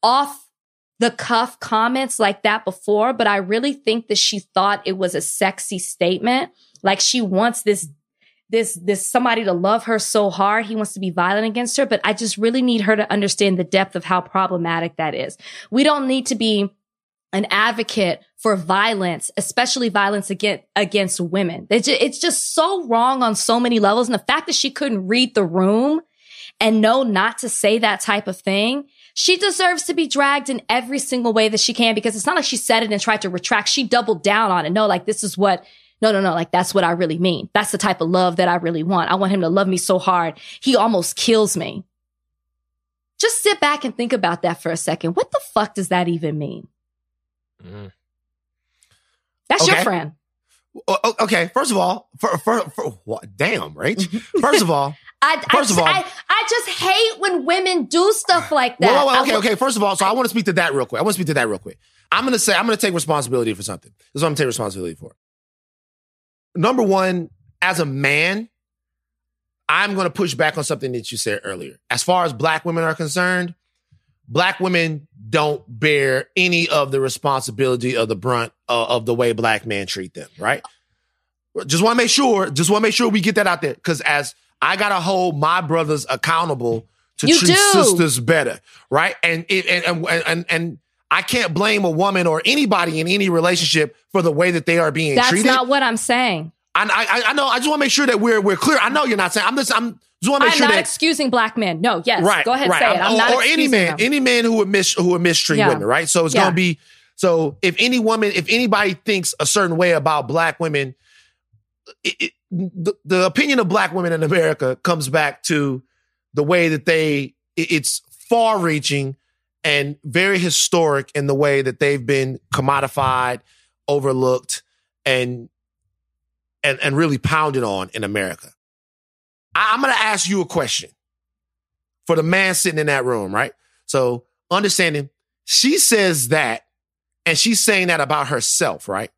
off the cuff comments like that before, but I really think that she thought it was a sexy statement. Like she wants this somebody to love her so hard, he wants to be violent against her. But I just really need her to understand the depth of how problematic that is. We don't need to be an advocate for violence, especially violence against women. It's just so wrong on so many levels. And the fact that she couldn't read the room and know not to say that type of thing, she deserves to be dragged in every single way that she can, because it's not like she said it and tried to retract. She doubled down on it. No, like this is what... No. Like, that's what I really mean. That's the type of love that I really want. I want him to love me so hard, he almost kills me. Just sit back and think about that for a second. What the fuck does that even mean? Mm. That's okay. Your friend. Okay. First of all, what? Damn, Rach. First of all, I just hate when women do stuff like that. Whoa, okay. First of all, so I want to speak to that real quick. I'm going to take responsibility for something. This is what I'm going to take responsibility for. Number one, as a man, I'm going to push back on something that you said earlier. As far as Black women are concerned, Black women don't bear any of the responsibility of the brunt of the way Black men treat them, right? Just want to make sure we get that out there, because as I got to hold my brothers accountable to treat sisters better, right? And I can't blame a woman or anybody in any relationship for the way that they are being treated. That's not what I'm saying. I know. I just want to make sure that we're clear. I know you're not saying. I'm not excusing Black men. No. Yes. Right. Go ahead. Right. Say it. I'm not excusing any man who would mistreat women. Right. So it's going to be. So if any woman, if anybody thinks a certain way about Black women, the opinion of Black women in America comes back to the way that it's far-reaching and very historic in the way that they've been commodified, overlooked, and really pounded on in America. I'm going to ask you a question for the man sitting in that room, right? So understanding, she says that, and she's saying that about herself, right?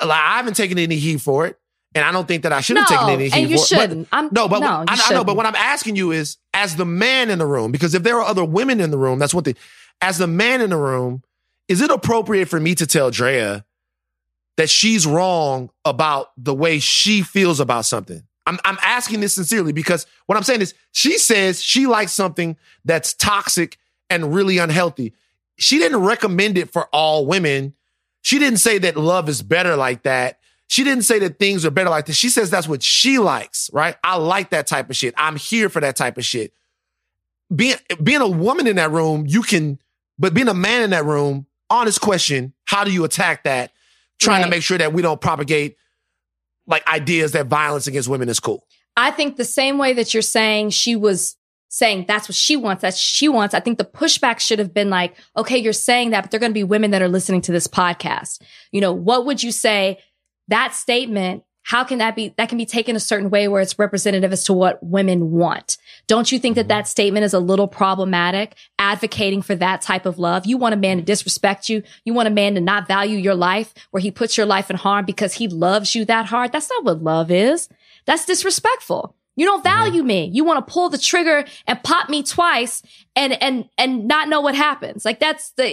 I haven't taken any heed for it. And I don't think that I should have taken anything. And you shouldn't. I know. But what I'm asking you is, as the man in the room, because if there are other women in the room, that's what as the man in the room, is it appropriate for me to tell Draya that she's wrong about the way she feels about something? I'm asking this sincerely, because what I'm saying is, she says she likes something that's toxic and really unhealthy. she didn't recommend it for all women. She didn't say that love is better like that. She didn't say that things are better like that. She says that's what she likes, right? I like that type of shit. I'm here for that type of shit. Being a woman in that room, you can, but being a man in that room, honest question, how do you attack that? Trying to make sure that we don't propagate like ideas that violence against women is cool. I think the same way that you're saying she was saying that's what she wants, that she wants, I think the pushback should have been like, okay, you're saying that, but there are going to be women that are listening to this podcast. You know, what would you say? That statement, how can that be? That can be taken a certain way where it's representative as to what women want. Don't you think that that statement is a little problematic, advocating for that type of love? You want a man to disrespect you. You want a man to not value your life, where he puts your life in harm because he loves you that hard. That's not what love is. That's disrespectful. You don't value me. You want to pull the trigger and pop me twice and not know what happens. Like that's not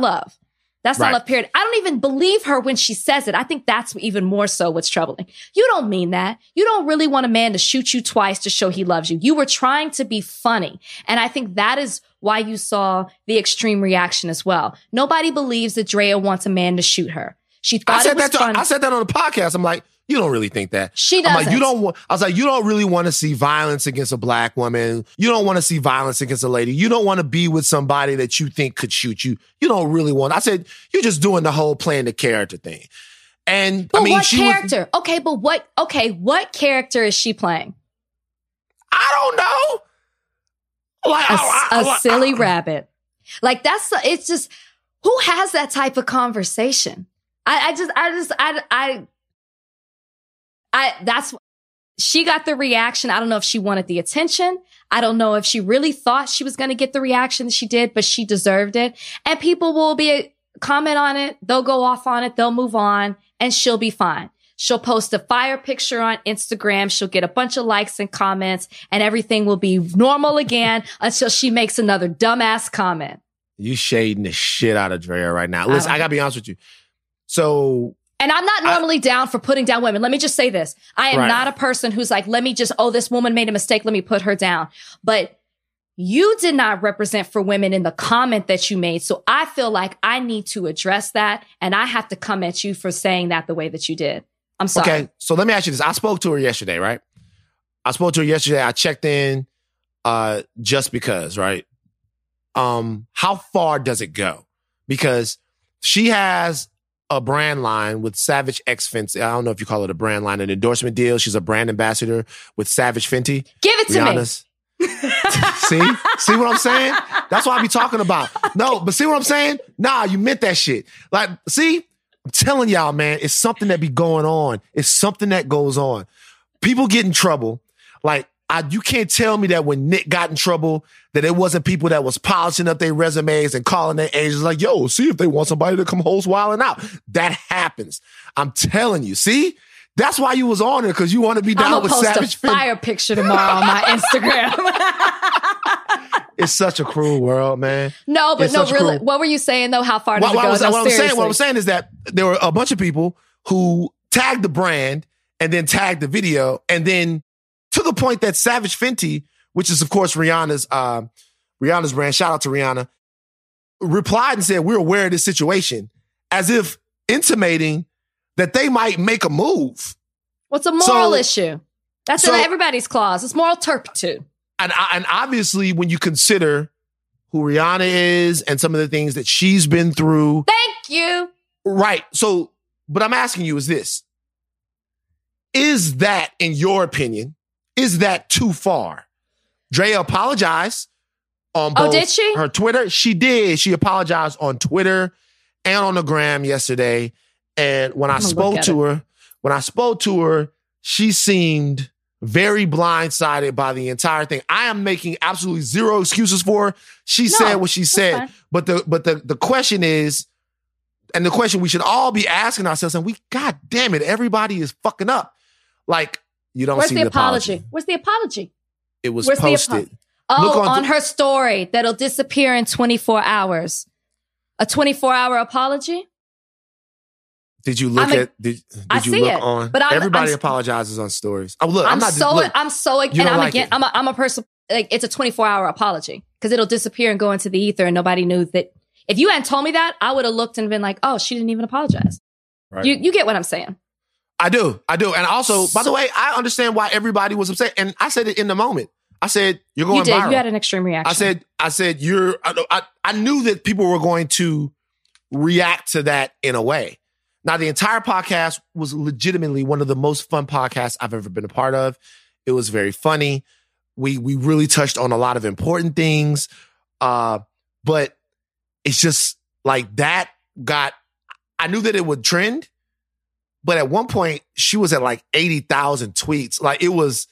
love. That's not love, period. I don't even believe her when she says it. I think that's even more so what's troubling. You don't mean that. You don't really want a man to shoot you twice to show he loves you. You were trying to be funny. And I think that is why you saw the extreme reaction as well. Nobody believes that Draya wants a man to shoot her. She thought it was funny. I said that on the podcast. I'm like, you don't really think that. She doesn't. I'm like, I was like, you don't really want to see violence against a black woman. You don't want to see violence against a lady. You don't want to be with somebody that you think could shoot you. You don't really want. I said, you're just doing the whole playing the character thing. And but I mean, what character? What character is she playing? I don't know. Like a silly rabbit. Like it's just, who has that type of conversation? She got the reaction. I don't know if she wanted the attention. I don't know if she really thought she was going to get the reaction that she did, but she deserved it. And people will comment on it. They'll go off on it. They'll move on and she'll be fine. She'll post a fire picture on Instagram. She'll get a bunch of likes and comments and everything will be normal again until she makes another dumbass comment. You shading the shit out of Draya right now. Listen, I gotta be honest with you. So, and I'm not normally down for putting down women. Let me just say this. I am not a person who's like, this woman made a mistake. Let me put her down. But you did not represent for women in the comment that you made. So I feel like I need to address that. And I have to come at you for saying that the way that you did. I'm sorry. Okay. So let me ask you this. I spoke to her yesterday, right? I checked in just because, right? How far does it go? Because she has a brand line with Savage X Fenty. I don't know if you call it a brand line, an endorsement deal. She's a brand ambassador with Savage Fenty. Give it to me. See what I'm saying? That's what I be talking about. No, but see what I'm saying? Nah, you meant that shit. Like, see, I'm telling y'all, man, it's something that be going on. It's something that goes on. People get in trouble. Like, you can't tell me that when Nick got in trouble, that it wasn't people that was polishing up their resumes and calling their agents like, yo, see if they want somebody to come host Wildin' Out. That happens. I'm telling you. See? That's why you was on it, because you want to be down with Savage Fenty. I'm going to post a fire picture tomorrow on my Instagram. It's such a cruel world, man. No, but really. What were you saying, though? How far does it go? What I'm saying is that there were a bunch of people who tagged the brand and then tagged the video, and then to the point that Savage Fenty, which is, of course, Rihanna's brand, shout out to Rihanna, replied and said, we're aware of this situation, as if intimating that they might make a move. What's a moral issue? That's in everybody's clause. It's moral turpitude. And obviously, when you consider who Rihanna is and some of the things that she's been through. Thank you. Right. So, but I'm asking you is this. Is that, in your opinion, is that too far? Draya apologized on both her Twitter. She did. She apologized on Twitter and on the gram yesterday. And when I spoke to her, she seemed very blindsided by the entire thing. I am making absolutely zero excuses for her. She said what she said. Fine. But the question is, and the question we should all be asking ourselves, and God damn it, everybody is fucking up. Like, you don't see the apology. Where's the apology? It was posted. Oh, on her story that'll disappear in 24 hours. A 24-hour apology? Did you look at? Did you look on? Everybody apologizes on stories. Oh, look, I'm a person. Like, it's a 24-hour apology because it'll disappear and go into the ether, and nobody knew that If you hadn't told me that, I would have looked and been like, oh, she didn't even apologize. Right. You get what I'm saying? I do. And also, by the way, I understand why everybody was upset. And I said it in the moment. I said, you're going viral. You did. Viral. You had an extreme reaction. I said, I knew that people were going to react to that in a way. Now, the entire podcast was legitimately one of the most fun podcasts I've ever been a part of. It was very funny. We really touched on a lot of important things. But it's just like that got, I knew that it would trend, but at one point she was at like 80,000 tweets. Like it was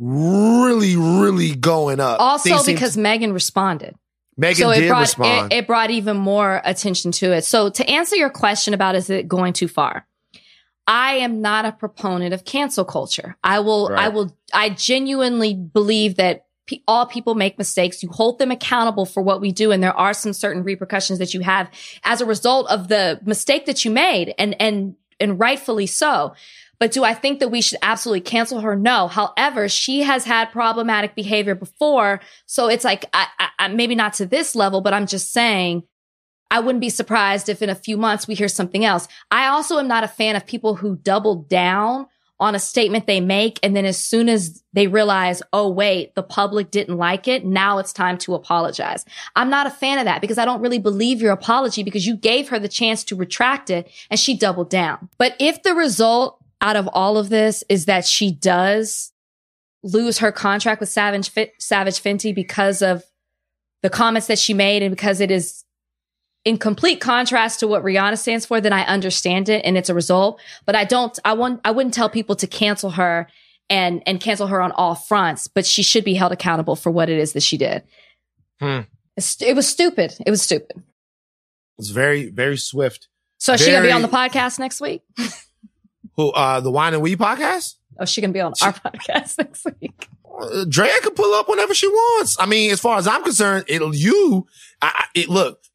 really, really going up. Also because Megan responded. Megan did respond. It brought even more attention to it. So to answer your question about is it going too far? I am not a proponent of cancel culture. I genuinely believe that all people make mistakes. You hold them accountable for what we do. And there are some certain repercussions that you have as a result of the mistake that you made and rightfully so. But do I think that we should absolutely cancel her? No. However, she has had problematic behavior before. So it's like, I maybe not to this level, but I'm just saying I wouldn't be surprised if in a few months we hear something else. I also am not a fan of people who double down on a statement they make. And then as soon as they realize, oh, wait, the public didn't like it. Now it's time to apologize. I'm not a fan of that because I don't really believe your apology because you gave her the chance to retract it and she doubled down. But if the result out of all of this is that she does lose her contract with Savage Fenty because of the comments that she made and because it is in complete contrast to what Rihanna stands for, then I understand it and it's a result. But I wouldn't tell people to cancel her and cancel her on all fronts, but she should be held accountable for what it is that she did. It was stupid. It was very, very swift. So is she going to be on the podcast next week? Who, the Wine and Weed podcast? Oh, she going to be on our podcast next week. Draya can pull up whenever she wants. I mean, as far as I'm concerned,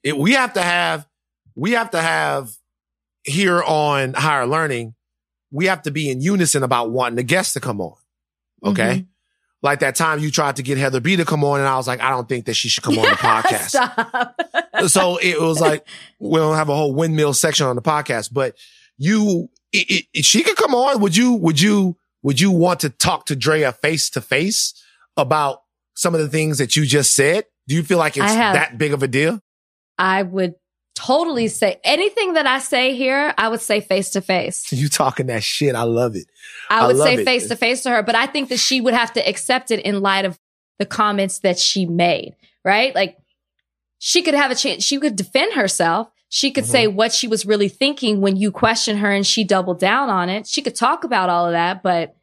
we have to have here on Higher Learning, we have to be in unison about wanting the guests to come on. Okay. Mm-hmm. Like that time you tried to get Heather B to come on and I was like, I don't think that she should come on the podcast. Stop. So it was like, we don't have a whole windmill section on the podcast, but she could come on. Would you want to talk to Draya face to face about some of the things that you just said? Do you feel like it's that big of a deal? I would totally say anything that I say here, I would say face to face. You talking that shit. I love it. I would say face to face to her, but I think that she would have to accept it in light of the comments that she made, right? Like she could have a chance. She could defend herself. She could say what she was really thinking when you questioned her and she doubled down on it. She could talk about all of that, but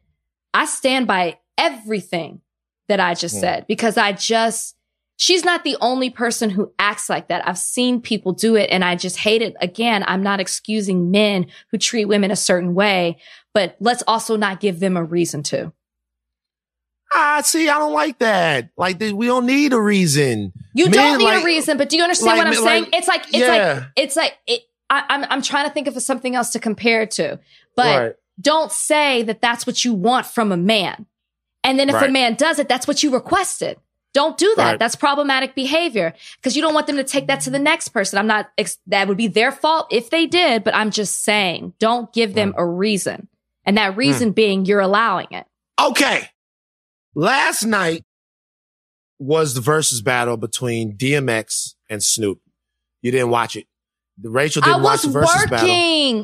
I stand by everything that I just said because she's not the only person who acts like that. I've seen people do it and I just hate it. Again, I'm not excusing men who treat women a certain way, but let's also not give them a reason to. See, I don't like that. Like, we don't need a reason. You don't need a reason, but do you understand what I'm saying? I'm trying to think of something else to compare it to, but don't say that that's what you want from a man. And then if a man does it, that's what you requested. Don't do that. Right. That's problematic behavior because you don't want them to take that to the next person. That would be their fault if they did, but I'm just saying, don't give them a reason. And that reason being you're allowing it. Okay. Last night was the versus battle between DMX and Snoop. You didn't watch it. Rachel didn't watch the versus battle.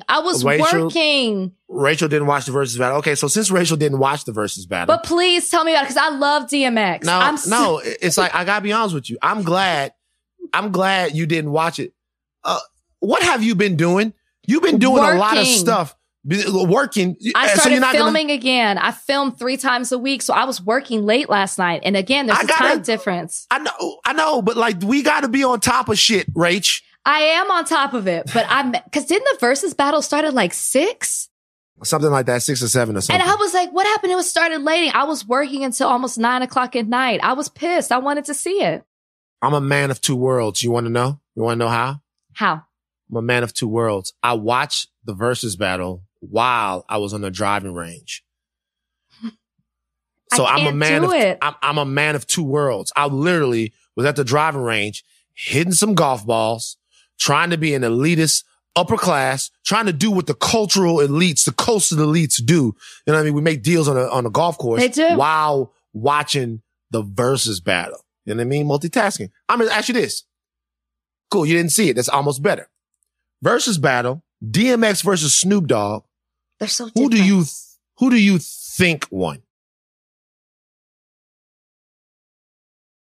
I was working. Rachel didn't watch the versus battle. Okay, so since Rachel didn't watch the versus battle. But please tell me about it because I love DMX. No, it's like, I got to be honest with you. I'm glad you didn't watch it. What have you been doing? You've been doing a lot of stuff. Working. I started filming again. I filmed 3 times a week, so I was working late last night. And again, there's a time difference. I know, but like we got to be on top of shit, Rach. I am on top of it, but because didn't the versus battle start at like 6? Something like that, 6 or 7 or something. And I was like, what happened? It was started late. I was working until almost 9 o'clock at night. I was pissed. I wanted to see it. I'm a man of 2 worlds. You want to know? You want to know how? How? I'm a man of 2 worlds. I watched the versus battle while I was on the driving range. So I'm a man of 2 worlds. I literally was at the driving range hitting some golf balls, trying to be an elitist, upper class, trying to do what the cultural elites, the coastal elites do. You know what I mean? We make deals on a golf course while watching the versus battle. You know what I mean? Multitasking. I'm going to ask you this. Cool. You didn't see it. That's almost better. Versus battle, DMX versus Snoop Dogg. They're so different. Who do you think won?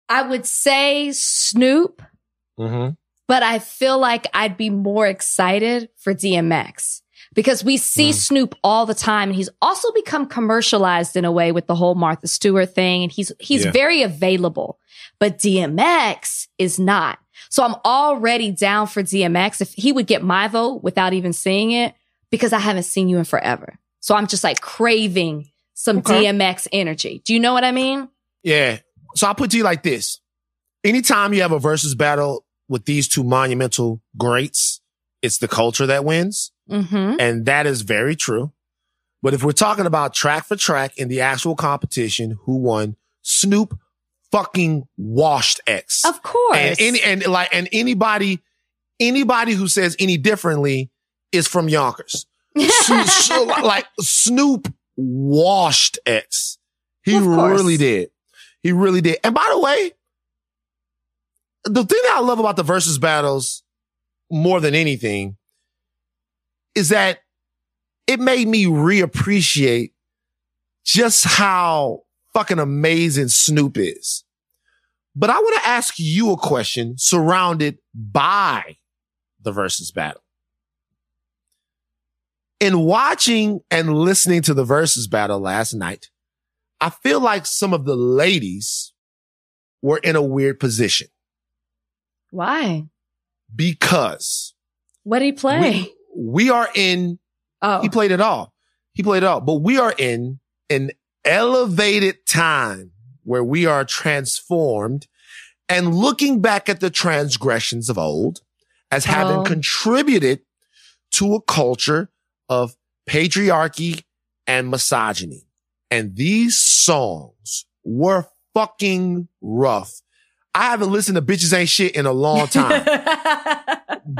I would say Snoop, but I feel like I'd be more excited for DMX because we see Snoop all the time, and he's also become commercialized in a way with the whole Martha Stewart thing, and he's very available, but DMX is not. So I'm already down for DMX if he would get my vote without even seeing it because I haven't seen you in forever. So I'm just like craving some DMX energy. Do you know what I mean? Yeah. So I'll put it to you like this. Anytime you have a versus battle with these two monumental greats, it's the culture that wins. Mm-hmm. And that is very true. But if we're talking about track for track in the actual competition, who won? Snoop fucking washed X. Of course. And anybody who says any differently is from Yonkers. Snoop washed X. He really did. He really did. And by the way, the thing that I love about the versus battles more than anything is that it made me reappreciate just how fucking amazing Snoop is. But I want to ask you a question surrounded by the versus battle. In watching and listening to the versus battle last night, I feel like some of the ladies were in a weird position. Why? Because. What did he play? We are in. Oh. He played it all. But we are in an elevated time where we are transformed and looking back at the transgressions of old as having contributed to a culture of patriarchy and misogyny. And these songs were fucking rough. I haven't listened to Bitches Ain't Shit in a long time.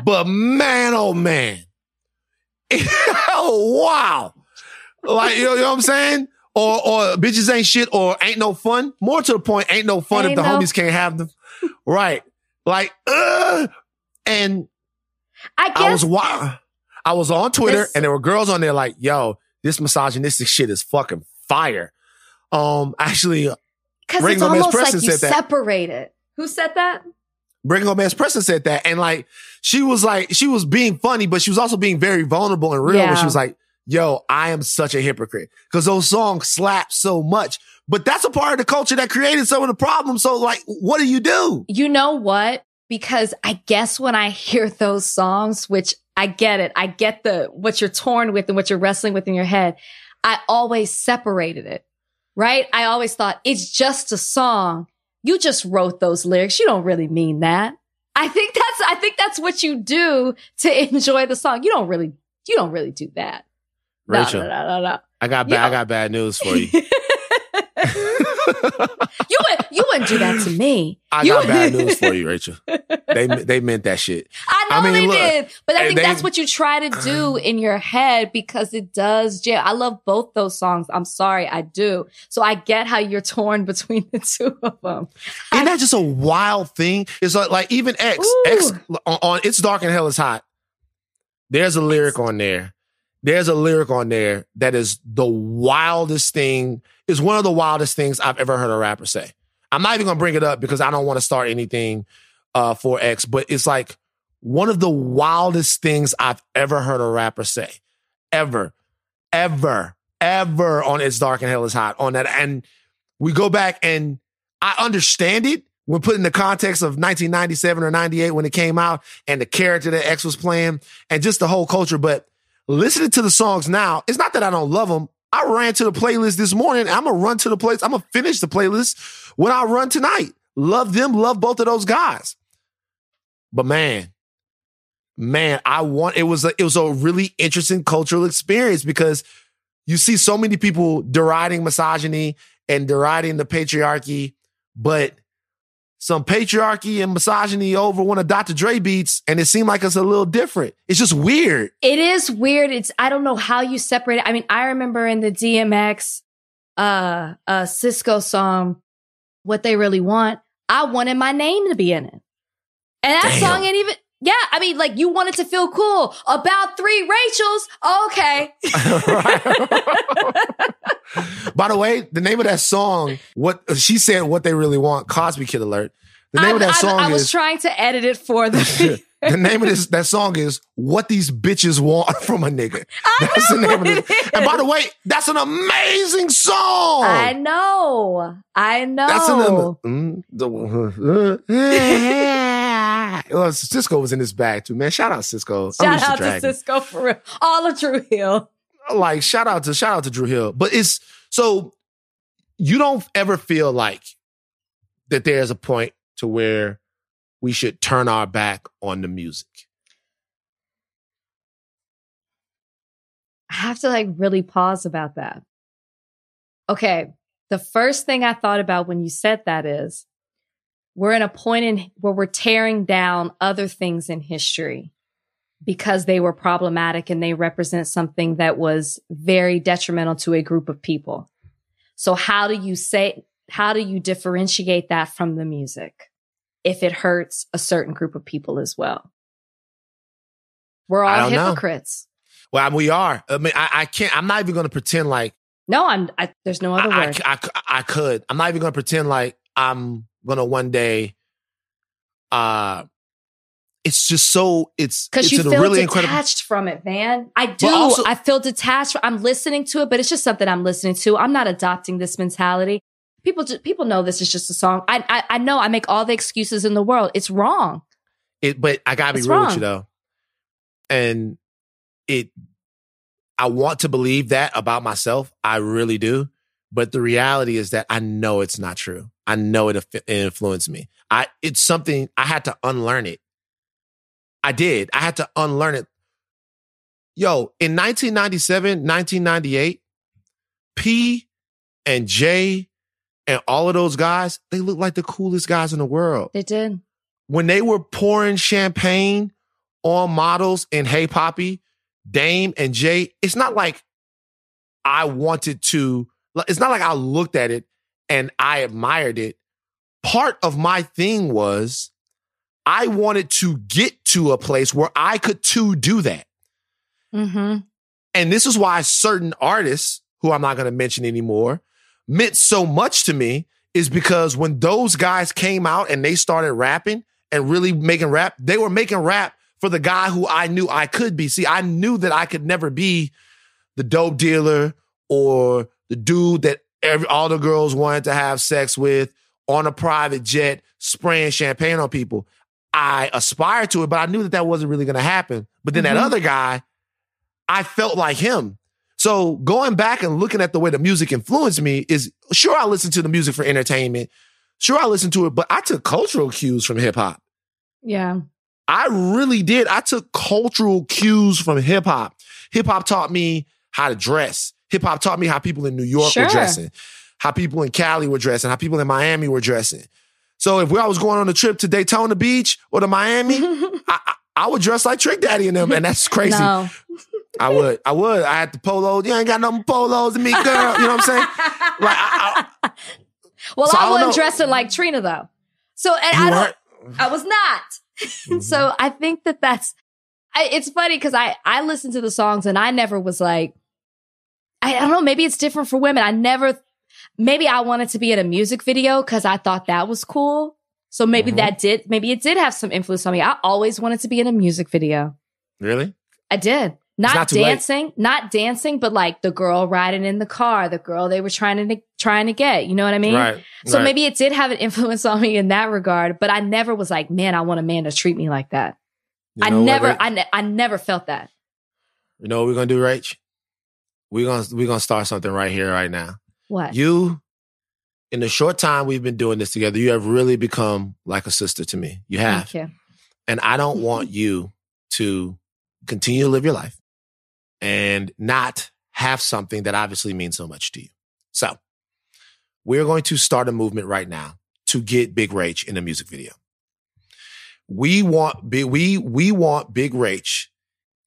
But man, oh man. Oh, wow. Like, you know what I'm saying? Or Bitches Ain't Shit or Ain't No Fun. More to the point, Ain't No Fun if the homies can't have them. Right. Like, and I guess I was on Twitter and there were girls on there like, yo, this misogynistic shit is fucking fire. Actually, because it's almost like you separated. Who said that? Brigham Gomez Preston said that, and she was being funny, but she was also being very vulnerable and real. Yeah. And she was like, "Yo, I am such a hypocrite because those songs slap so much." But that's a part of the culture that created some of the problems. So, like, what do you do? You know what? Because I guess when I hear those songs, which I get it, I get the what you're torn with and what you're wrestling with in your head. I always separated it, right? I always thought it's just a song. You just wrote those lyrics. You don't really mean that. I think that's what you do to enjoy the song. You don't really do that. Rachel, no. I got bad news for you. You wouldn't do that to me. I got bad news for you, Rachel. They meant that shit. I know they did. But I think that's what you try to do in your head because it does jail. I love both those songs. I'm sorry, I do. So I get how you're torn between the two of them. Isn't that just a wild thing? It's like even X on It's Dark and Hell is Hot. There's a lyric on there that is the wildest thing. It's one of the wildest things I've ever heard a rapper say. I'm not even going to bring it up because I don't want to start anything for X, but it's like one of the wildest things I've ever heard a rapper say. Ever on It's Dark and Hell is Hot on that. And we go back and I understand it when put in the context of 1997 or 98 when it came out and the character that X was playing and just the whole culture. But listening to the songs now, it's not that I don't love them. I ran to the playlist this morning. I'm going to run to the playlist. I'm going to finish the playlist when I run tonight. Love them. Love both of those guys. But man, it was a really interesting cultural experience because you see so many people deriding misogyny and deriding the patriarchy, but some patriarchy and misogyny over one of Dr. Dre beats, and it seemed like it's a little different. It's just weird. It is weird. It's, I don't know how you separate it. I mean, I remember in the DMX, Sisqó song, What They Really Want, I wanted my name to be in it. And that song ain't even, I mean, like, you wanted to feel cool about three Rachels. Okay. By the way, the name of that song, what she said, What They Really Want, Cosby Kid Alert. The name of that song is... I was trying to edit it for the... The name of this, that song is What These Bitches Want From a Nigga. That's the name of it. And by the way, that's an amazing song. I know. I know. That's an well, Sisqó was in this bag too, man. Shout out Sisqó. Shout out to Sisqó for real. All of Drew Hill. Like, shout out to Drew Hill. But it's so, you don't ever feel like that there's a point to where we should turn our back on the music. I have to like really pause about that. Okay. The first thing I thought about when you said that is we're in a point in where we're tearing down other things in history because they were problematic and they represent something that was very detrimental to a group of people. So how do you differentiate that from the music if it hurts a certain group of people as well? We're all hypocrites. Know. Well, we are. I mean, I can't, I'm not even going to pretend like. No, there's no other word. I could. I'm not even going to pretend like I'm going to one day. It's just so, because you feel really detached from it, man. I do. Also, I feel detached. I'm listening to it, but it's just something I'm listening to. I'm not adopting this mentality. People know this is just a song. I know I make all the excuses in the world. It's wrong. But I gotta be real with you though. And I want to believe that about myself. I really do. But the reality is that I know it's not true. I know it influenced me. It's something I had to unlearn it. I did. I had to unlearn it. Yo, in 1997, 1998, P and J and all of those guys, they looked like the coolest guys in the world. They did. When they were pouring champagne on models in Hey Papi, Dame and Jay, it's not like I looked at it and I admired it. Part of my thing was I wanted to get to a place where I could too do that. Mm-hmm. And this is why certain artists, who I'm not going to mention anymore, meant so much to me, is because when those guys came out and they started rapping and really making rap, they were making rap for the guy who I knew I could be. See, I knew that I could never be the dope dealer or the dude that all the girls wanted to have sex with on a private jet spraying champagne on people. I aspired to it, but I knew that wasn't really going to happen. But then that other guy, I felt like him. So going back and looking at the way the music influenced me is, sure, I listen to the music for entertainment. Sure, I listen to it, but I took cultural cues from hip hop. Yeah. I really did. I took cultural cues from hip hop. Hip hop taught me how to dress. Hip hop taught me how people in New York were dressing, how people in Cali were dressing, how people in Miami were dressing. So if I was going on a trip to Daytona Beach or to Miami, I would dress like Trick Daddy and them, and that's crazy. No. I would. I had the polos. You ain't got no polos to me, girl. You know what I'm saying? Like, I wasn't dressing like Trina though. So and I was not. Mm-hmm. So I think it's funny because I listened to the songs and I never was like, I don't know. Maybe it's different for women. Maybe I wanted to be in a music video because I thought that was cool. So maybe maybe it did have some influence on me. I always wanted to be in a music video. Really? I did. Not dancing, but like the girl riding in the car, the girl they were trying to get, you know what I mean? Right. So maybe it did have an influence on me in that regard, but I never was like, man, I want a man to treat me like that. I never felt that. You know what we're going to do, Rach? We're going to start something right here, right now. What? You, in the short time we've been doing this together, you have really become like a sister to me. You have. Thank you. And I don't want you to continue to live your life and not have something that obviously means so much to you. So we're going to start a movement right now to get Big Rach in a music video. We want Big Rach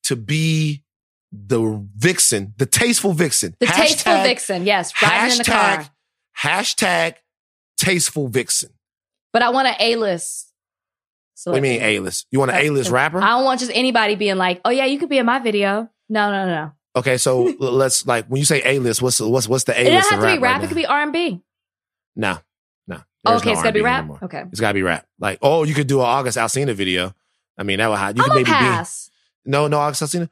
to be the vixen, the tasteful vixen. The tasteful vixen, yes. Riding in the car. Hashtag tasteful vixen. But I want an A-list. So what do you mean A-list? You want an A-list rapper? I don't want just anybody being like, oh yeah, you could be in my video. No. Okay, so let's, like, when you say A-list, what's the A-list? It doesn't have to be rap. It could be R&B. No. Okay, it's got to be rap? Okay. It's got to be rap. Like, oh, you could do an August Alsina video. I mean, that would hide. You could maybe pass. No, August Alsina.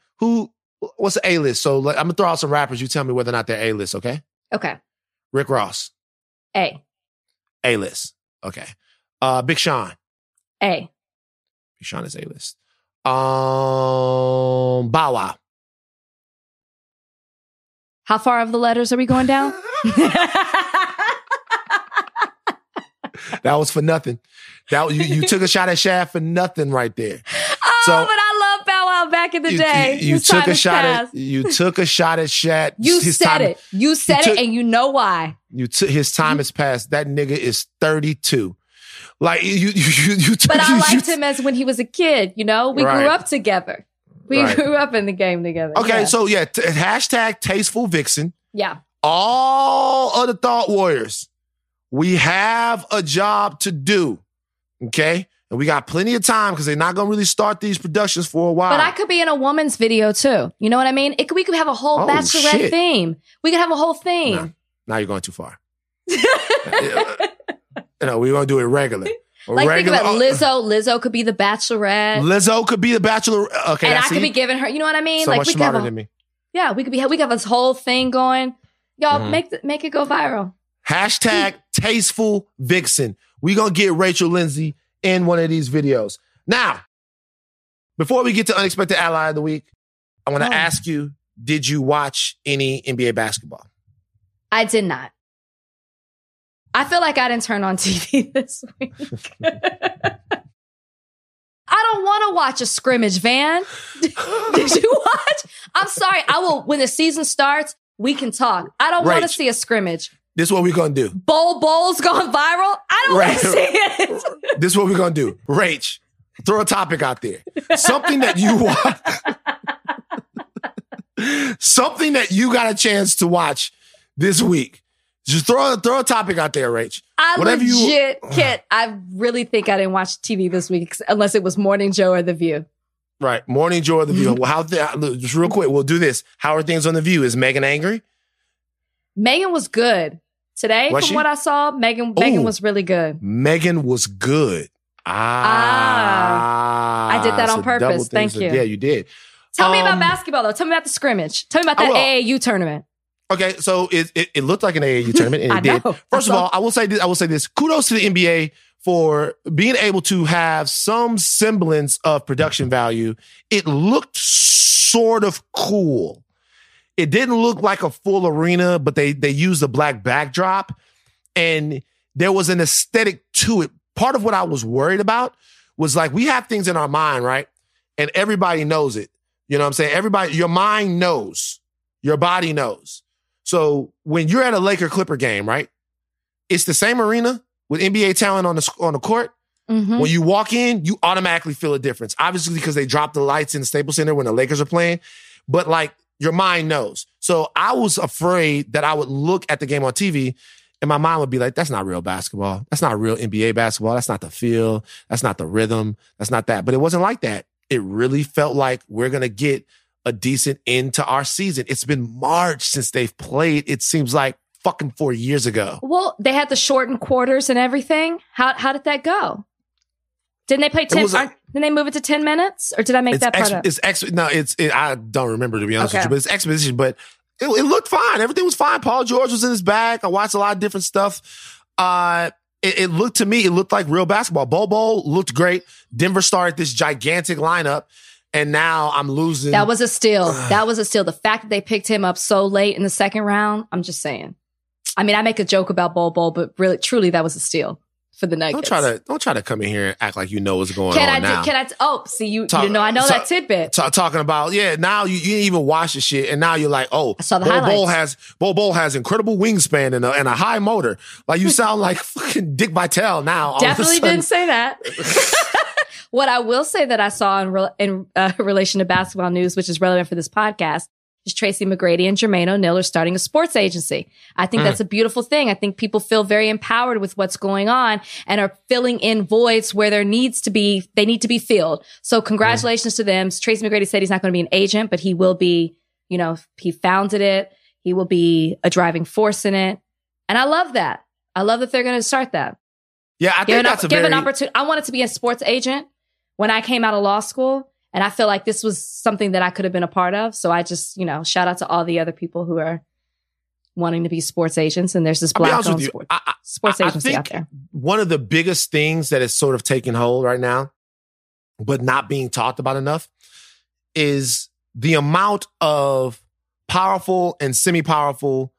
What's the A-list? So, like, I'm going to throw out some rappers. You tell me whether or not they're A-list, okay? Okay. Rick Ross. A. A-list. Okay. Big Sean. A. Big Sean is A-list. Bow Wow. How far of the letters are we going down? That was for nothing. You took a shot at Shaft for nothing right there. Oh, so, but I love Bow Wow back in the day. You took a shot at Shaft. You said it, and you know why. His time has passed. That nigga is 32. Like you took, but I liked him as when he was a kid. You know, we grew up together. We grew up in the game together. Okay, so hashtag tasteful vixen. Yeah. All other thought warriors, we have a job to do, okay? And we got plenty of time because they're not going to really start these productions for a while. But I could be in a woman's video too. You know what I mean? We could have a whole bachelorette theme. We could have a whole theme. Now you're going too far. No, we're going to do it regular. Like, think about Lizzo. Lizzo could be the bachelorette. Okay, and I could be giving her. You know what I mean? So like, much smarter than me. Yeah, we could have this whole thing going. Y'all make it go viral. Hashtag tasteful vixen. We gonna get Rachel Lindsay in one of these videos. Now, before we get to unexpected ally of the week, I want to ask you: did you watch any NBA basketball? I did not. I feel like I didn't turn on TV this week. I don't want to watch a scrimmage, Van. Did you watch? I'm sorry. I will. When the season starts, we can talk. I don't want to see a scrimmage. This is what we're going to do. Bowl's gone viral. I don't want to see it. This is what we're going to do. Rach, throw a topic out there. Something that you watch. Something that you got a chance to watch this week. Just throw a topic out there, Rach. I really think I didn't watch TV this week unless it was Morning Joe or The View. Right, Morning Joe or The View. Well, just real quick, we'll do this. How are things on The View? Is Megan angry? Megan was good today. Was from she? What I saw, Megan was really good. Megan was good. I did that on purpose. Thank you. Yeah, you did. Tell me about basketball, though. Tell me about the scrimmage. Tell me about that AAU tournament. Okay, so it looked like an AAU tournament, and it did. First of all, I will say this. Kudos to the NBA for being able to have some semblance of production value. It looked sort of cool. It didn't look like a full arena, but they used a black backdrop, and there was an aesthetic to it. Part of what I was worried about was, like, we have things in our mind, right? And everybody knows it. You know what I'm saying? Everybody, your mind knows. Your body knows. So when you're at a Laker-Clipper game, right, it's the same arena with NBA talent on the court. Mm-hmm. When you walk in, you automatically feel a difference. Obviously, because they dropped the lights in the Staples Center when the Lakers are playing. But, like, your mind knows. So I was afraid that I would look at the game on TV and my mind would be like, that's not real basketball. That's not real NBA basketball. That's not the feel. That's not the rhythm. That's not that. But it wasn't like that. It really felt like we're going to get a decent end to our season. It's been March since they've played. It seems like fucking 4 years ago. Well, they had the shortened quarters and everything. How did that go? Didn't they play 10? Didn't they move it to 10 minutes? Or did I make that part up? I don't remember, to be honest with you, but it's exposition. But it looked fine. Everything was fine. Paul George was in his bag. I watched a lot of different stuff. It looked like real basketball. Bobo looked great. Denver started this gigantic lineup. And now I'm losing. That was a steal. The fact that they picked him up so late in the second round, I'm just saying. I mean, I make a joke about Bol Bol, but really, truly, that was a steal. for the Nuggets. Don't try to come in here and act like you know what's going on now. I know that tidbit. Talking about, now you didn't even watch the shit, and now you're like, oh, I saw the highlights. Bol has incredible wingspan and a high motor. Like, you sound like fucking Dick Vitale now. Definitely didn't say that. What I will say that I saw in relation to basketball news, which is relevant for this podcast, is Tracy McGrady and Jermaine O'Neal are starting a sports agency. I think that's a beautiful thing. I think people feel very empowered with what's going on and are filling in voids where they need to be filled. So congratulations to them. Tracy McGrady said he's not going to be an agent, but he will be, he founded it. He will be a driving force in it. And I love that. I love that they're going to start that. Yeah, I think that's an opportunity. I wanted to be a sports agent when I came out of law school, and I feel like this was something that I could have been a part of. So I just, shout out to all the other people who are wanting to be sports agents. And there's this black-owned sports agency out there. One of the biggest things that is sort of taking hold right now, but not being talked about enough, is the amount of powerful and semi-powerful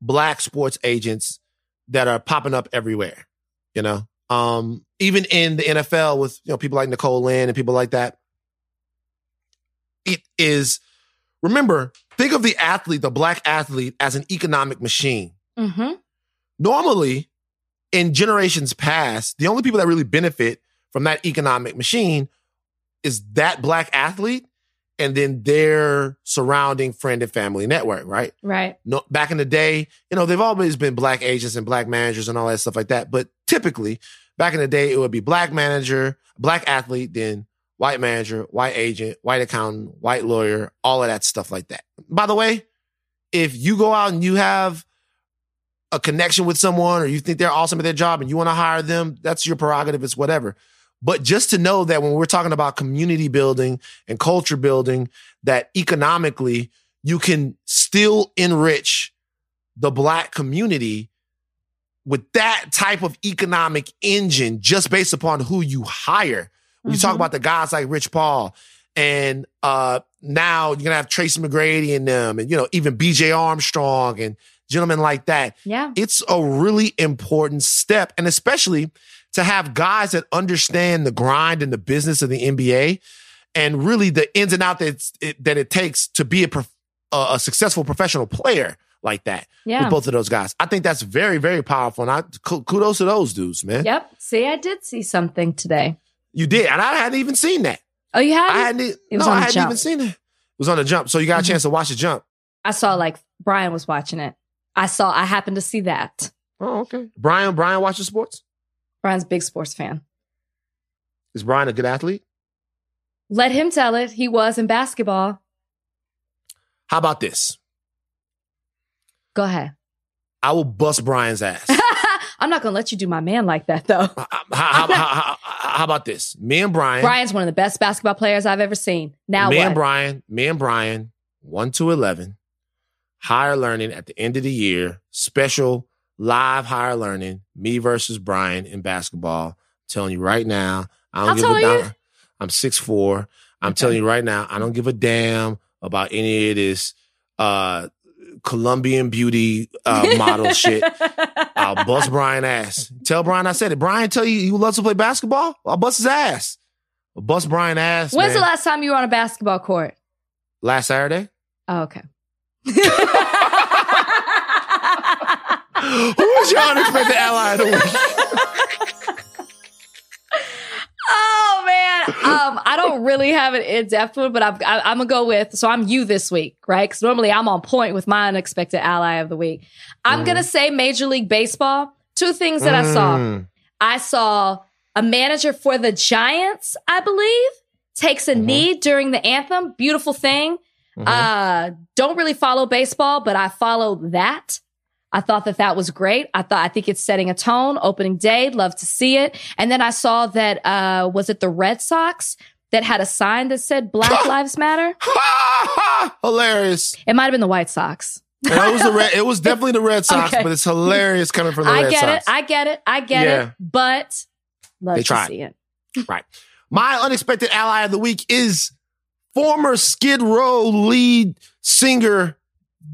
black sports agents that are popping up everywhere. Even in the NFL with, people like Nicole Lynn and people like that. It is, remember, think of the black athlete as an economic machine. Mm-hmm. Normally, in generations past, the only people that really benefit from that economic machine is that black athlete and then their surrounding friend and family network, right? Right. No, back in the day, they've always been black agents and black managers and all that stuff like that. But typically, back in the day, it would be black manager, black athlete, then white manager, white agent, white accountant, white lawyer, all of that stuff like that. By the way, if you go out and you have a connection with someone or you think they're awesome at their job and you want to hire them, that's your prerogative, it's whatever. But just to know that when we're talking about community building and culture building, that economically you can still enrich the black community with that type of economic engine just based upon who you hire. When you talk about the guys like Rich Paul and now you're going to have Tracy McGrady and them and, even BJ Armstrong and gentlemen like that. Yeah. It's a really important step. And especially to have guys that understand the grind and the business of the NBA and really the ins and outs that it takes to be a successful professional player like that with both of those guys. I think that's very, very powerful. And kudos to those dudes, man. Yep. See, I did see something today. You did. And I hadn't even seen that. Oh, you hadn't? I hadn't even seen it. It was on The Jump. So you got a chance to watch The Jump. I saw Brian was watching it. I happened to see that. Oh, okay. Brian watches sports? Brian's a big sports fan. Is Brian a good athlete? Let him tell it. He was in basketball. How about this? Go ahead. I will bust Brian's ass. I'm not going to let you do my man like that, though. How about this? Me and Brian. Brian's one of the best basketball players I've ever seen. Now what? Me and Brian, 1-11, higher learning at the end of the year, special live higher learning, me versus Brian in basketball. I'm telling you right now, I don't give a damn. I'm 6'4". I'm telling you right now, I don't give a damn about any of this Colombian beauty model shit. I'll bust Brian's ass. Tell Brian I said it. Brian, tell you loves to play basketball? I'll bust his ass. I'll bust Brian's ass. When's the last time you were on a basketball court? Last Saturday. Oh, okay. Who was your unexpected ally of the week? Oh, man. I don't really have an in-depth one, but I'm going to go with, so I'm you this week, right? Because normally I'm on point with my unexpected ally of the week. I'm going to say Major League Baseball. Two things that I saw. I saw a manager for the Giants, I believe, takes a knee during the anthem. Beautiful thing. Don't really follow baseball, but I follow that. I thought that was great. I think it's setting a tone. Opening day, love to see it. And then I saw that was it the Red Sox that had a sign that said Black Lives Matter? Hilarious. It might have been the White Sox. It was definitely the Red Sox, okay. But it's hilarious coming from the Red Sox. I get it. But love to see it. Right. My unexpected ally of the week is former Skid Row lead singer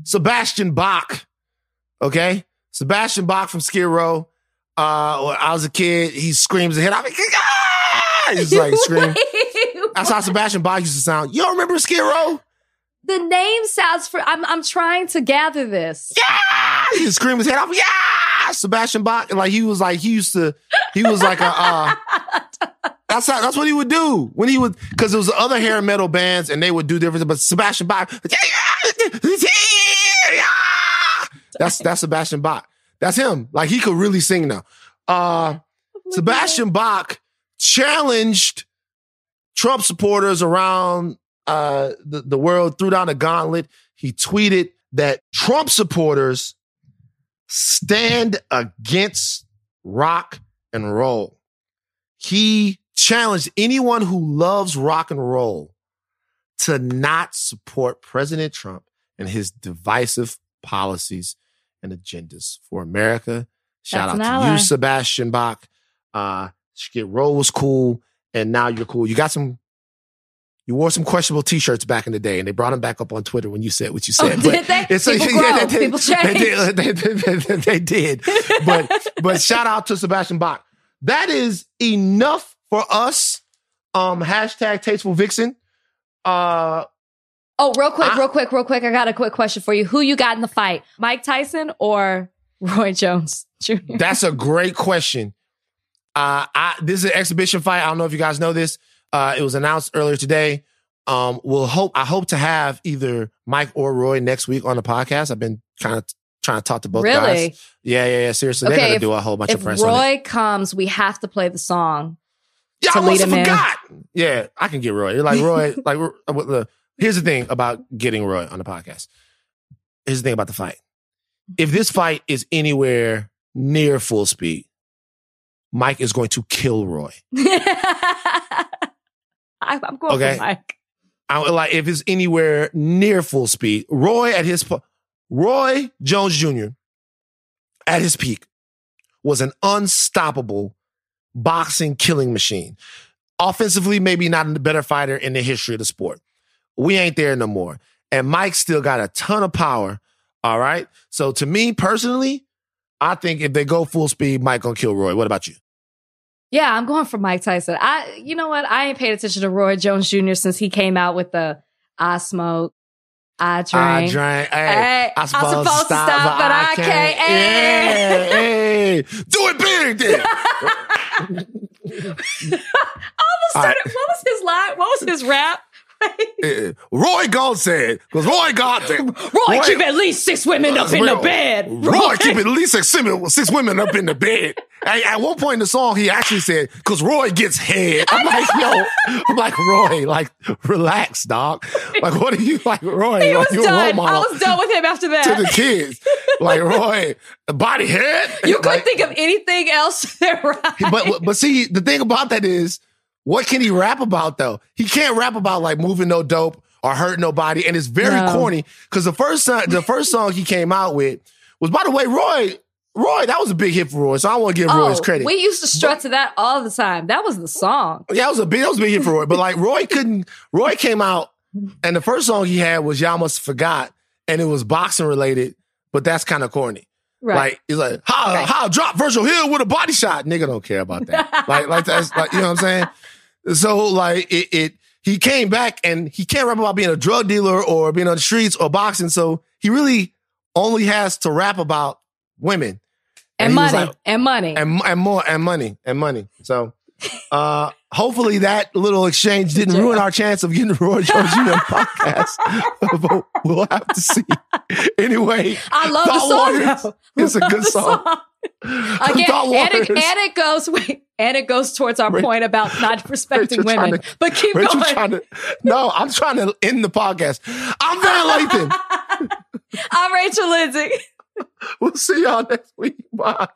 Sebastian Bach. Okay, Sebastian Bach from Skid Row When I was a kid, he screams and hit. I'm like, ah! He's like screaming. That's how Sebastian Bach used to sound. You don't remember Skid Row? The name sounds for. I'm trying to gather this. Yeah, he screamed his head off. Yeah, Sebastian Bach, and like he was like he used to. He was like a. That's how. That's what he would do when he would because it was other hair metal bands and they would do different. But Sebastian Bach. That's Sebastian Bach. That's him. Like he could really sing now. Sebastian Bach challenged Trump supporters around. The world threw down a gauntlet. He tweeted that Trump supporters stand against rock and roll. He challenged anyone who loves rock and roll to not support President Trump and his divisive policies and agendas for America. Shout out to you, Sebastian Bach. Skid Row was cool, and now you're cool. You wore some questionable T-shirts back in the day, and they brought them back up on Twitter when you said what you said. Oh, did they? People changed. They did. But shout out to Sebastian Bach. That is enough for us. Hashtag Tasteful Vixen. Real quick. I got a quick question for you. Who you got in the fight? Mike Tyson or Roy Jones Jr.? That's a great question. This is an exhibition fight. I don't know if you guys know this. It was announced earlier today. I hope to have either Mike or Roy next week on the podcast. I've been kind of trying to talk to both guys. Yeah. Seriously, okay, they're going to do a whole bunch of press. If Roy comes, we have to play the song. Yeah, I almost forgot. Yeah, I can get Roy. Here's the thing about getting Roy on the podcast. Here's the thing about the fight. If this fight is anywhere near full speed, Mike is going to kill Roy. I'm going for Mike. If it's anywhere near full speed, Roy Jones Jr. at his peak was an unstoppable boxing killing machine. Offensively, maybe not a better fighter in the history of the sport. We ain't there no more. And Mike still got a ton of power. All right. So to me personally, I think if they go full speed, Mike gonna kill Roy. What about you? Yeah, I'm going for Mike Tyson. You know what? I ain't paid attention to Roy Jones Jr. since he came out with the "I smoke, I drink, Hey, I'm supposed to stop, but I can't." Hey, do it big, then. What was his line? What was his rap? Roy Gold said, because Roy God said, Roy keep at least six women up in the bed. Roy keep at least six women up in the bed. At one point in the song, he actually said, because Roy gets head. I'm like, Roy, relax, dog. Like, what are you, Roy? He was done. I was done with him after that. To the kids. Roy, body head. You couldn't think of anything else. Right? But see, the thing about that is, what can he rap about, though? He can't rap about, moving no dope or hurting nobody. And it's very corny because the first song he came out with was, by the way, Roy, that was a big hit for Roy. So I want to give Roy his credit. We used to strut to that all the time. That was the song. Yeah, that was a big hit for Roy. But, Roy came out, and the first song he had was Y'all Must Forgot, and it was boxing-related, but that's kind of corny. Right. He's like, how drop Virgil Hill with a body shot? Nigga don't care about that. That's you know what I'm saying? So, he came back and he can't rap about being a drug dealer or being on the streets or boxing. So he really only has to rap about women and money and money. So, hopefully that little exchange didn't ruin our chance of getting Roy Jones Jr. podcast. But we'll have to see. Anyway, I love the song. It's a good song. Again, and it goes towards our point about not respecting women. But keep going. I'm trying to end the podcast. I'm Van Lathan. I'm Rachel Lindsay. We'll see y'all next week. Bye.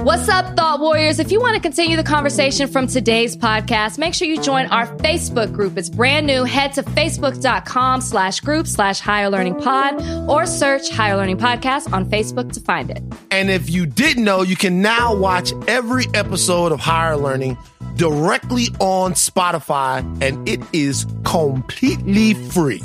What's up, Thought Warriors? If you want to continue the conversation from today's podcast, make sure you join our Facebook group. It's brand new. Head to facebook.com/group/Higher Learning Pod or search Higher Learning Podcast on Facebook to find it. And if you didn't know, you can now watch every episode of Higher Learning directly on Spotify, and it is completely free.